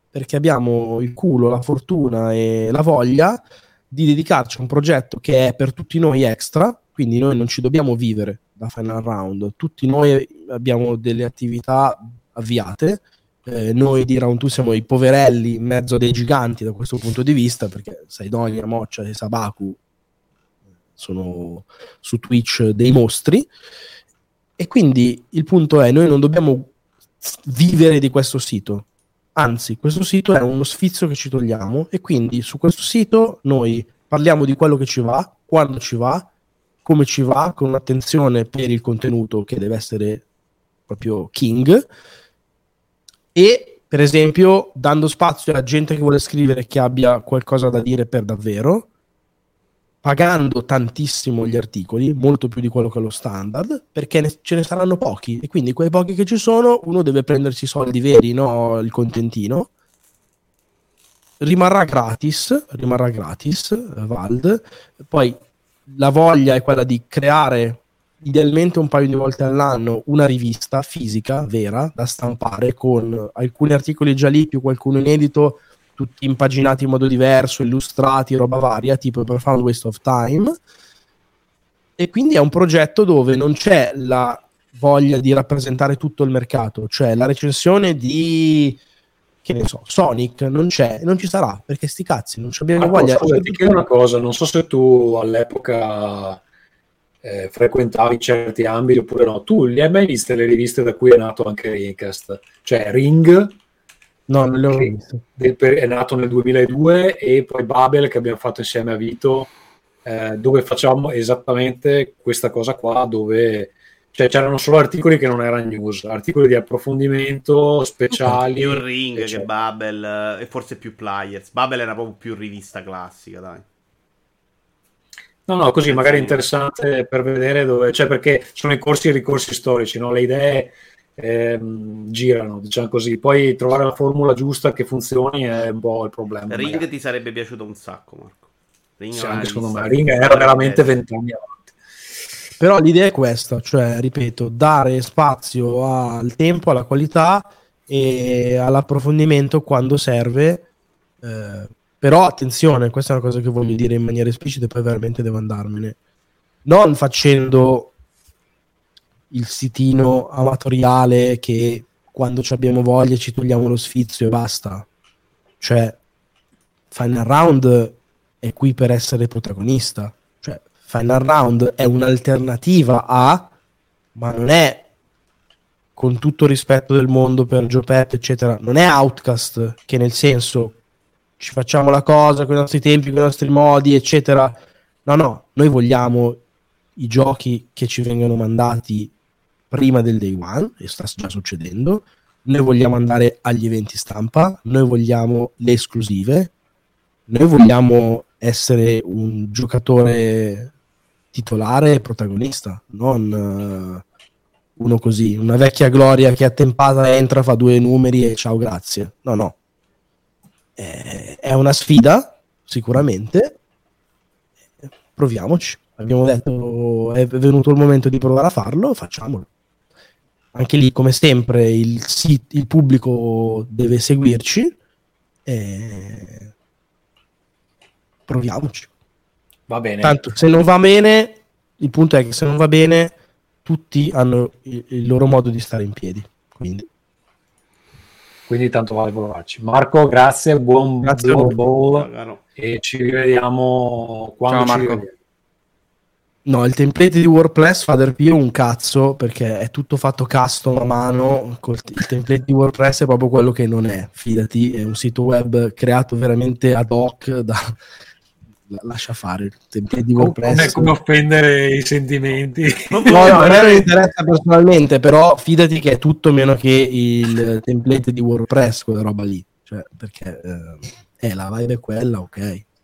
Perché abbiamo il culo, la fortuna e la voglia di dedicarci a un progetto che è per tutti noi extra, quindi noi non ci dobbiamo vivere da Final Round, tutti noi abbiamo delle attività avviate. Noi di Round 2 siamo i poverelli in mezzo a dei giganti da questo punto di vista, perché Saidonia, Moccia e Sabaku sono su Twitch dei mostri, e quindi il punto è, noi non dobbiamo vivere di questo sito, anzi questo sito è uno sfizio che ci togliamo, e quindi su questo sito noi parliamo di quello che ci va, quando ci va, come ci va, con un'attenzione per il contenuto che deve essere proprio king. E per esempio dando spazio alla gente che vuole scrivere, che abbia qualcosa da dire per davvero, pagando tantissimo gli articoli, molto più di quello che è lo standard, perché ce ne saranno pochi, e quindi quei pochi che ci sono uno deve prendersi i soldi veri, no il contentino. Rimarrà gratis Vald. Poi la voglia è quella di creare idealmente un paio di volte all'anno una rivista fisica, vera, da stampare, con alcuni articoli già lì, più qualcuno inedito, tutti impaginati in modo diverso, illustrati, roba varia, tipo per fare un waste of time. E quindi è un progetto dove non c'è la voglia di rappresentare tutto il mercato, cioè la recensione di, che ne so, Sonic non c'è, non ci sarà, perché sti cazzi, non abbiamo voglia. Scusa, ti chiedo una cosa, non so se tu all'epoca frequentavi certi ambiti oppure no, tu li hai mai viste le riviste da cui è nato anche Ringcast? Cioè Ring, no, non le ho viste. È nato nel 2002, e poi Babel, che abbiamo fatto insieme a Vito, dove facciamo esattamente questa cosa qua, dove cioè, c'erano solo articoli che non erano news, articoli di approfondimento speciali, più Ring eccetera. Che Babel, e forse più Players. Babel era proprio più rivista classica, dai. No, così magari interessante per vedere dove, cioè, perché sono i corsi e i ricorsi storici, no? Le idee girano, diciamo così. Poi trovare la formula giusta che funzioni è un po' il problema. Ring magari. Ti sarebbe piaciuto un sacco, Marco. Ring, sì, anche secondo me. Ring era veramente 20 anni avanti. Però l'idea è questa, cioè, ripeto, dare spazio al tempo, alla qualità e all'approfondimento quando serve. Però attenzione, questa è una cosa che voglio dire in maniera esplicita, e poi veramente devo andarmene. Non facendo il sitino amatoriale che quando ci abbiamo voglia ci togliamo lo sfizio e basta. Cioè, Final Round è qui per essere protagonista. Cioè, Final Round è un'alternativa a, ma non è, con tutto rispetto del mondo per Giopetto, eccetera, non è Outcast, che nel senso ci facciamo la cosa con i nostri tempi, con i nostri modi, eccetera. No, noi vogliamo i giochi che ci vengono mandati prima del day one, e sta già succedendo. Noi vogliamo andare agli eventi stampa, noi vogliamo le esclusive, noi vogliamo essere un giocatore titolare e protagonista, non uno così, una vecchia gloria che attempata entra, fa due numeri e ciao grazie. No. È una sfida sicuramente, proviamoci, abbiamo detto è venuto il momento di provare a farlo, facciamolo. Anche lì come sempre il pubblico deve seguirci, proviamoci, va bene. Tanto se non va bene, il punto è che se non va bene tutti hanno il loro modo di stare in piedi, quindi quindi tanto vale provarci. Marco, grazie, buon Blue Ball e ci rivediamo quando ci rivediamo. No, il template di WordPress fa del pio un cazzo, perché è tutto fatto custom a mano. Il template di WordPress è proprio quello che non è, fidati, è un sito web creato veramente ad hoc da... Lascia fare il template di WordPress. Non è come offendere i sentimenti. No, a me non interessa personalmente, però fidati che è tutto meno che il template di WordPress, quella roba lì, cioè, perché la vibe è quella, ok,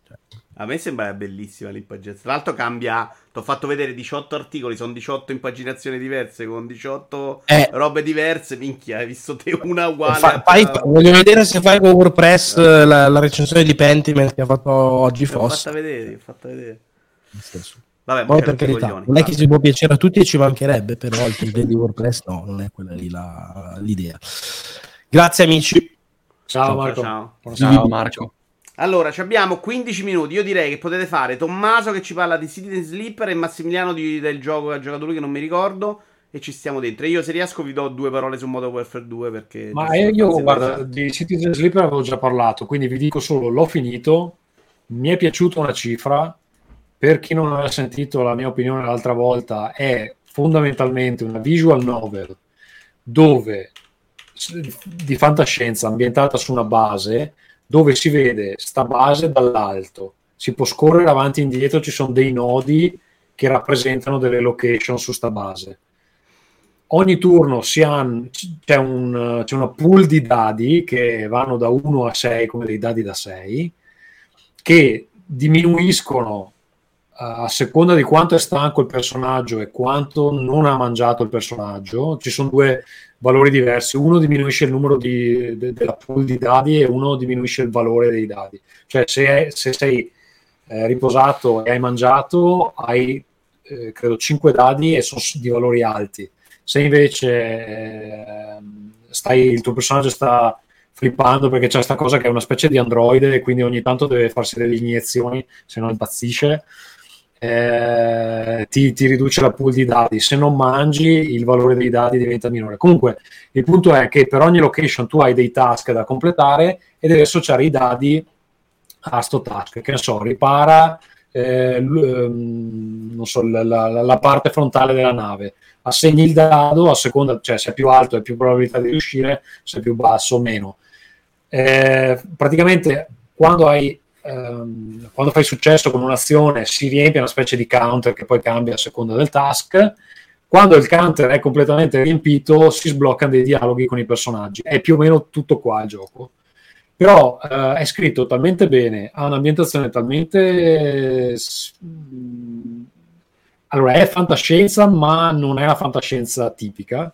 cioè. A me sembra bellissima l'impaginazione, tra l'altro cambia, ti ho fatto vedere 18 articoli, sono 18 impaginazioni diverse con 18 robe diverse, minchia, hai visto te una uguale voglio vedere se fai con WordPress la recensione di Pentiment che ha fatto oggi Foss. Fatta vedere vabbè, poi per carità non è che si può piacere a tutti e ci mancherebbe, però il template di WordPress no, non è quella lì l'idea. Grazie amici, ciao Marco. Ciao Marco. Allora, ci abbiamo 15 minuti. Io direi che potete fare Tommaso che ci parla di Citizen Sleeper e Massimiliano del gioco che ha giocato lui, che non mi ricordo, e ci stiamo dentro. E io, se riesco, vi do due parole su Modern Warfare 2 perché... Ma io guarda, di Citizen Sleeper avevo già parlato, quindi vi dico solo, l'ho finito, mi è piaciuta una cifra. Per chi non aveva sentito la mia opinione l'altra volta, è fondamentalmente una visual novel dove di fantascienza ambientata su una base, dove si vede sta base dall'alto, si può scorrere avanti e indietro, ci sono dei nodi che rappresentano delle location su sta base. Ogni turno c'è una pool di dadi che vanno da 1 a 6, come dei dadi da 6, che diminuiscono a seconda di quanto è stanco il personaggio e quanto non ha mangiato il personaggio. Ci sono due valori diversi, uno diminuisce il numero della pool di dadi e uno diminuisce il valore dei dadi, cioè se sei riposato e hai mangiato hai credo 5 dadi e sono di valori alti, se invece il tuo personaggio sta flippando perché c'è questa cosa che è una specie di androide e quindi ogni tanto deve farsi delle iniezioni se no impazzisce, ti riduce la pool di dadi, se non mangi il valore dei dadi diventa minore. Comunque il punto è che per ogni location tu hai dei task da completare e devi associare i dadi a sto task, che ne so, ripara la parte frontale della nave, assegni il dado a seconda, cioè se è più alto è più probabilità di riuscire, se è più basso meno. Praticamente quando fai successo con un'azione si riempie una specie di counter che poi cambia a seconda del task. Quando il counter è completamente riempito si sbloccano dei dialoghi con i personaggi, è più o meno tutto qua il gioco, però è scritto talmente bene, ha un'ambientazione talmente allora è fantascienza ma non è la fantascienza tipica,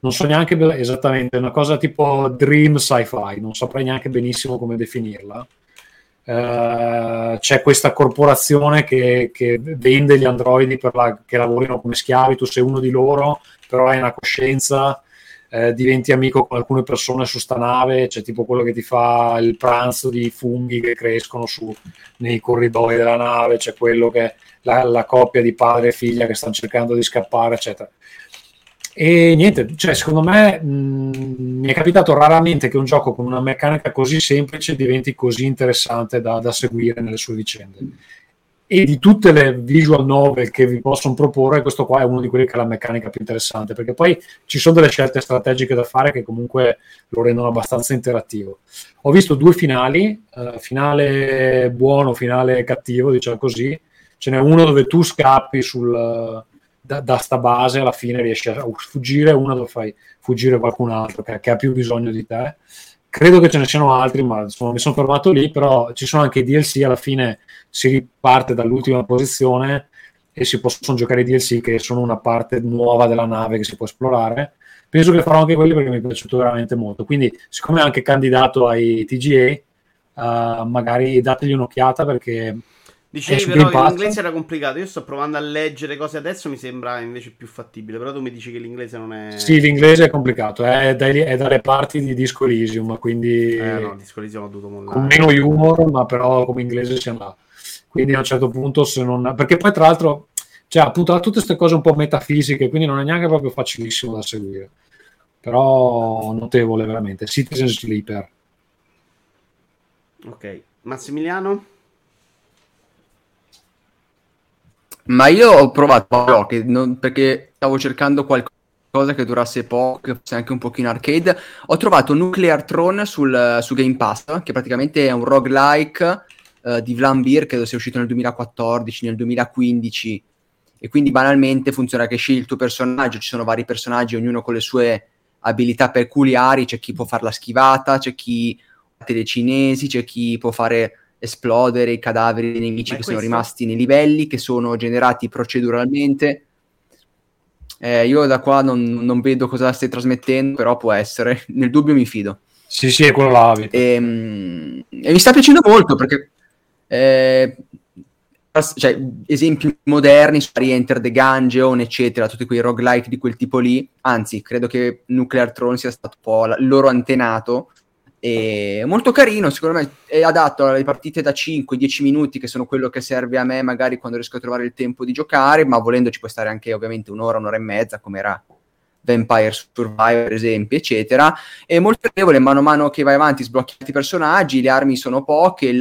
non so neanche esattamente, è una cosa tipo dream sci-fi, non saprei neanche benissimo come definirla. C'è questa corporazione che vende gli androidi che lavorino come schiavi, tu sei uno di loro però hai una coscienza, diventi amico con alcune persone su sta nave, c'è tipo quello che ti fa il pranzo di funghi che crescono nei corridoi della nave, c'è quello che la coppia di padre e figlia che stanno cercando di scappare eccetera. E niente, cioè secondo me mi è capitato raramente che un gioco con una meccanica così semplice diventi così interessante da seguire nelle sue vicende, e di tutte le visual novel che vi possono proporre questo qua è uno di quelli che ha la meccanica più interessante, perché poi ci sono delle scelte strategiche da fare che comunque lo rendono abbastanza interattivo. Ho visto due finali, finale buono, finale cattivo, diciamo così. Ce n'è uno dove tu scappi da sta base, alla fine riesci a fuggire, una dove fai fuggire qualcun altro che ha più bisogno di te. Credo che ce ne siano altri, ma insomma mi sono fermato lì, però ci sono anche i DLC, alla fine si riparte dall'ultima posizione e si possono giocare i DLC che sono una parte nuova della nave che si può esplorare. Penso che farò anche quelli perché mi è piaciuto veramente molto, quindi siccome è anche candidato ai TGA magari dategli un'occhiata, perché dicevi però che l'inglese era complicato. Io sto provando a leggere cose adesso, mi sembra invece più fattibile, però tu mi dici che l'inglese non è... Sì, l'inglese è complicato, è dalle parti di Disco Elysium, quindi Disco Elysium ho dovuto mollare. Con meno humor, ma però come inglese si andava. Quindi a un certo punto se non... Perché poi tra l'altro, cioè appunto ha tutte queste cose un po' metafisiche, quindi non è neanche proprio facilissimo da seguire. però notevole veramente. Citizen Sleeper. Ok, Massimiliano? Ma io ho provato perché stavo cercando qualcosa che durasse poco, che fosse anche un pochino arcade. Ho trovato Nuclear Throne su Game Pass, che praticamente è un roguelike di Vlambeer, che sia uscito nel 2014, nel 2015, e quindi banalmente funziona che scegli il tuo personaggio, ci sono vari personaggi, ognuno con le sue abilità peculiari, c'è chi può fare la schivata, c'è chi dei cinesi, c'è chi può fare esplodere i cadaveri dei nemici che sono rimasti nei livelli, che sono generati proceduralmente. Io da qua non vedo cosa stai trasmettendo, però può essere, nel dubbio mi fido. Sì, è quello là. E mi sta piacendo molto perché cioè, esempi moderni su Enter the Gungeon eccetera, tutti quei roguelike di quel tipo lì, anzi credo che Nuclear Throne sia stato un po' il loro antenato. È molto carino, secondo me è adatto alle partite da 5-10 minuti, che sono quello che serve a me magari quando riesco a trovare il tempo di giocare, ma volendo ci può stare anche ovviamente un'ora, un'ora e mezza, come era Vampire Survivor per esempio, eccetera. È molto agevole, mano a mano che vai avanti sblocchi i personaggi, le armi sono poche,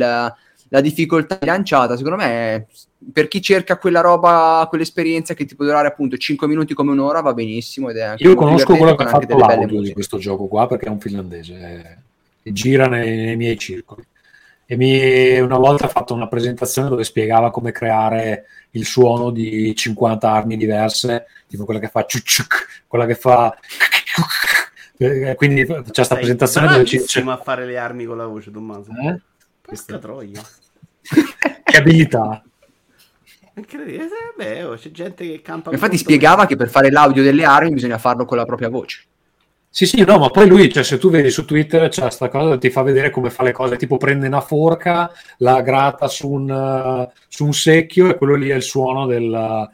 la difficoltà è lanciata. Secondo me per chi cerca quella roba, quell'esperienza che ti può durare appunto 5 minuti come un'ora, va benissimo. Ed è, io conosco quello che ha fatto l'audio di questo gioco qua perché è un finlandese, gira nei miei circoli, e una volta ha fatto una presentazione dove spiegava come creare il suono di 50 armi diverse, tipo quella che fa ciucciuc, quella che fa, quindi c'è questa presentazione dove ci a fare le armi con la voce, Tommaso. Questa troia che abilità. Beh, c'è gente che campa. Infatti spiegava che per fare l'audio delle armi bisogna farlo con la propria voce. Sì, no, ma poi lui, cioè, se tu vedi su Twitter, c'è sta cosa, ti fa vedere come fa le cose, tipo prende una forca, la grata su un secchio, e quello lì è il suono del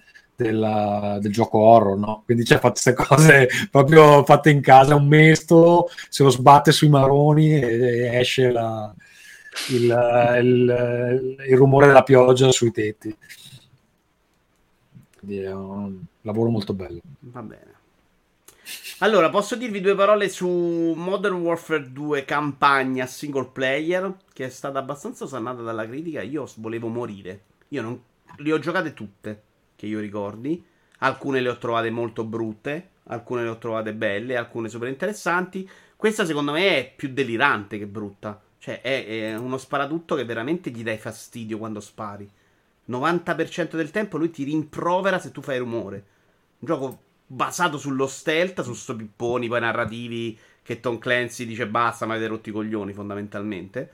gioco horror, no? Quindi c'è fatte queste cose proprio fatte in casa, un mestolo, se lo sbatte sui marroni e esce il rumore della pioggia sui tetti. Quindi è un lavoro molto bello. Va bene. Allora, posso dirvi due parole su Modern Warfare 2 campagna single player, che è stata abbastanza osannata dalla critica. Io volevo morire. Le ho giocate tutte, che io ricordi. Alcune le ho trovate molto brutte, alcune le ho trovate belle, alcune super interessanti. Questa secondo me è più delirante che brutta. Cioè è uno sparatutto che veramente gli dai fastidio quando spari. 90% del tempo lui ti rimprovera se tu fai rumore. Un gioco basato sullo stealth, su sto pipponi poi narrativi che Tom Clancy dice basta, ma avete rotti i coglioni, fondamentalmente,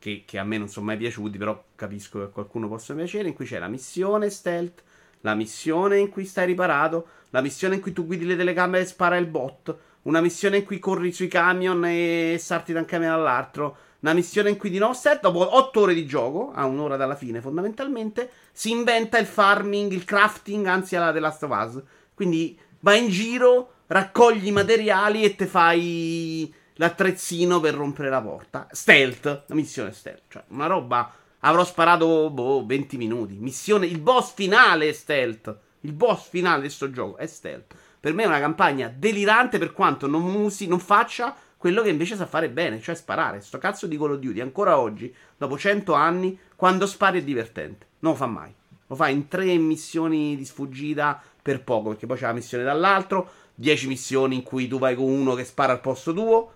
che a me non sono mai piaciuti, però capisco che a qualcuno possa piacere, in cui c'è la missione stealth, la missione in cui stai riparato, la missione in cui tu guidi le telecamere e spara il bot, una missione in cui corri sui camion e salti da un camion all'altro, una missione in cui di nuovo stealth. Dopo 8 ore di gioco, a un'ora dalla fine fondamentalmente, si inventa il farming, il crafting, anzi alla The Last of Us. Quindi vai in giro, raccogli i materiali e te fai l'attrezzino per rompere la porta. Stealth, la missione stealth. Cioè, una roba, avrò sparato 20 minuti. Missione, il boss finale è stealth. Il boss finale di sto gioco è stealth. Per me è una campagna delirante per quanto non faccia quello che invece sa fare bene, cioè sparare. Sto cazzo di Call of Duty, ancora oggi, dopo 100 anni, quando spari è divertente. Non lo fa mai. Lo fa in 3 missioni di sfuggita per poco, perché poi c'è la missione dall'altro, 10 missioni in cui tu vai con uno che spara al posto tuo,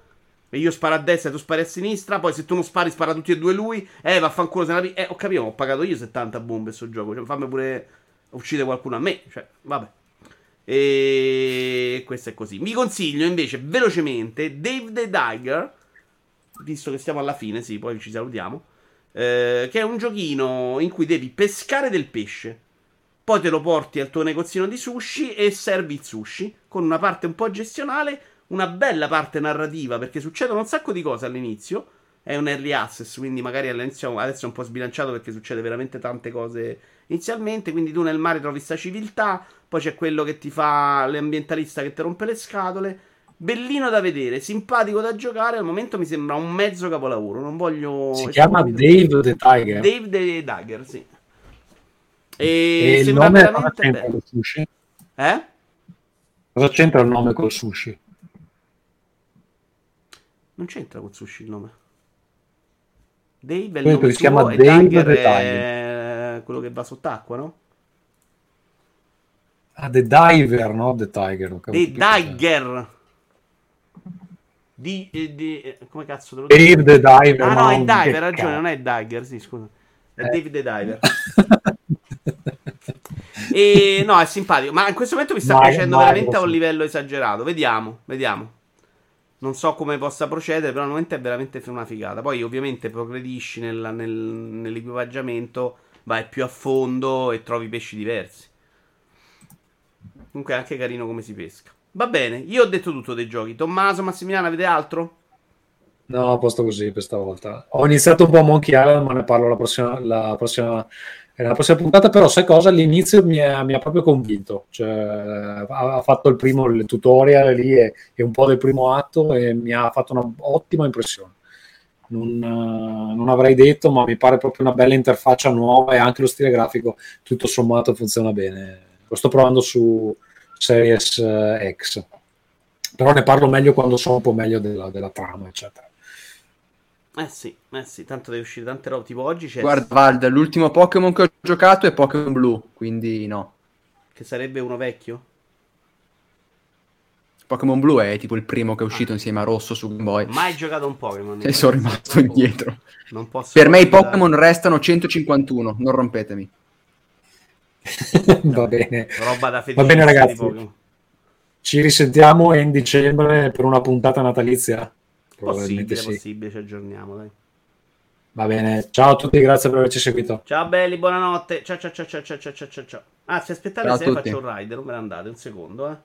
e io sparo a destra e tu spari a sinistra, poi se tu non spari spara tutti e due lui, vaffanculo se la ho capito, ho pagato io 70 bombe sto gioco, cioè, fammi pure uccidere qualcuno a me, cioè, vabbè. E questo è così. Mi consiglio invece, velocemente, Dave the Diver, visto che siamo alla fine, sì, poi ci salutiamo, che è un giochino in cui devi pescare del pesce, poi te lo porti al tuo negozino di sushi e servi il sushi, con una parte un po' gestionale, una bella parte narrativa, perché succedono un sacco di cose all'inizio, è un early access, quindi magari all'inizio adesso è un po' sbilanciato perché succede veramente tante cose inizialmente, quindi tu nel mare trovi sta civiltà, poi c'è quello che ti fa l'ambientalista che ti rompe le scatole, bellino da vedere, simpatico da giocare, al momento mi sembra un mezzo capolavoro, non voglio... Si chiama Dave the Tiger. Dave the Tiger, sì. E il nome veramente cosa c'entra col sushi? Cosa c'entra il nome col sushi? Non c'entra con sushi il nome. Dave è il nome suo, e Tiger è quello che va sott'acqua, no? Ah, The Diver, no? The Tiger. The Tiger. Come cazzo te lo dico? Dave the Diver. Ah no, è Diver, hai ragione, non è Tiger, sì, scusa. È Dave the Diver. E no, è simpatico, ma in questo momento mi sta piacendo veramente a un livello esagerato. Vediamo. Non so come possa procedere, però al momento è veramente una figata. Poi ovviamente progredisci nell'equipaggiamento, vai più a fondo e trovi pesci diversi. Comunque è anche carino come si pesca. Va bene, io ho detto tutto dei giochi. Tommaso, Massimiliano, avete altro? No, a posto così per stavolta. Ho iniziato un po' a Monkey Island, ma ne parlo la prossima puntata. Però sai cosa? All'inizio mi ha proprio convinto, cioè, ha fatto il tutorial lì e un po' del primo atto e mi ha fatto un'ottima impressione. Non avrei detto, ma mi pare proprio una bella interfaccia nuova, e anche lo stile grafico tutto sommato funziona bene. Lo sto provando su Series X, però ne parlo meglio quando so un po' meglio della trama, eccetera. Eh sì, tanto deve uscire tante robe, tipo oggi c'è... Guarda Valda, l'ultimo Pokémon che ho giocato è Pokémon Blu, quindi no. Che sarebbe uno vecchio? Pokémon Blu è tipo il primo che è uscito insieme a Rosso su Game Boy. Mai giocato un Pokémon. E sono rimasto indietro. Non posso. Per me i Pokémon restano 151, non rompetemi. Va bene. Roba da felice. Va bene ragazzi. Ci risentiamo in dicembre per una puntata natalizia. Probabilmente possibile, ci aggiorniamo, dai. Va bene, ciao a tutti, grazie per averci seguito. Ciao belli, buonanotte. Ciao. Ah, se aspettate, se faccio un ride, non me ne andate, un secondo,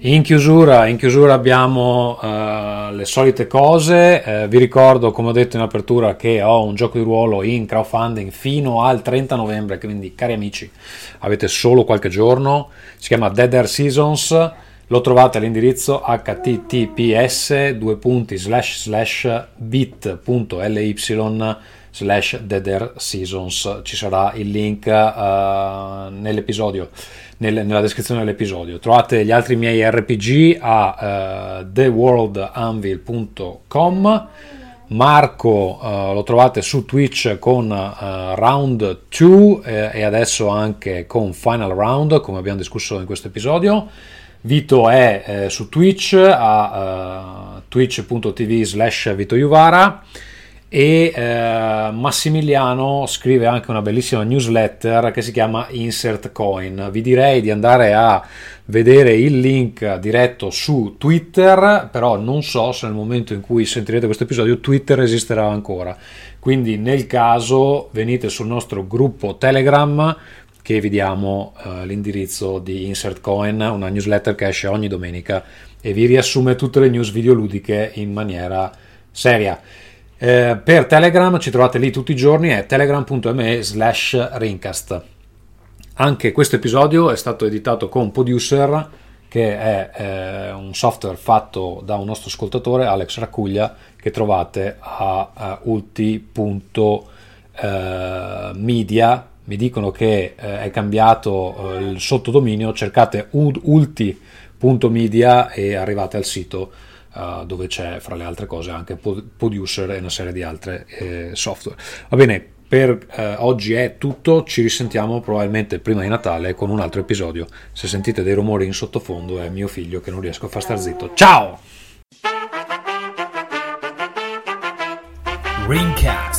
In chiusura abbiamo le solite cose. Vi ricordo, come ho detto in apertura, che ho un gioco di ruolo in crowdfunding fino al 30 novembre, quindi cari amici, avete solo qualche giorno. Si chiama Dead Air Seasons, lo trovate all'indirizzo https://bit.ly/deadairseasons. Ci sarà il link nell'episodio, nella descrizione dell'episodio. Trovate gli altri miei RPG a theworldanvil.com. Marco lo trovate su Twitch con Round 2 e adesso anche con Final Round, come abbiamo discusso in questo episodio. Vito è su Twitch a twitch.tv/vitoiuvara. E Massimiliano scrive anche una bellissima newsletter che si chiama Insert Coin. Vi direi di andare a vedere il link diretto su Twitter, però non so se nel momento in cui sentirete questo episodio Twitter esisterà ancora, quindi nel caso venite sul nostro gruppo Telegram, che vi diamo l'indirizzo di Insert Coin, una newsletter che esce ogni domenica e vi riassume tutte le news videoludiche in maniera seria. Per Telegram ci trovate lì tutti i giorni, è telegram.me/Ringcast. Anche questo episodio è stato editato con Producer, che è un software fatto da un nostro ascoltatore, Alex Raccuglia, che trovate a ulti.media. Mi dicono che è cambiato il sottodominio, cercate ulti.media e arrivate al sito dove c'è fra le altre cose anche Producer e una serie di altre software. Va bene, per oggi è tutto, ci risentiamo probabilmente prima di Natale con un altro episodio. Se sentite dei rumori in sottofondo è mio figlio che non riesco a far star zitto. Ciao! Ringcast.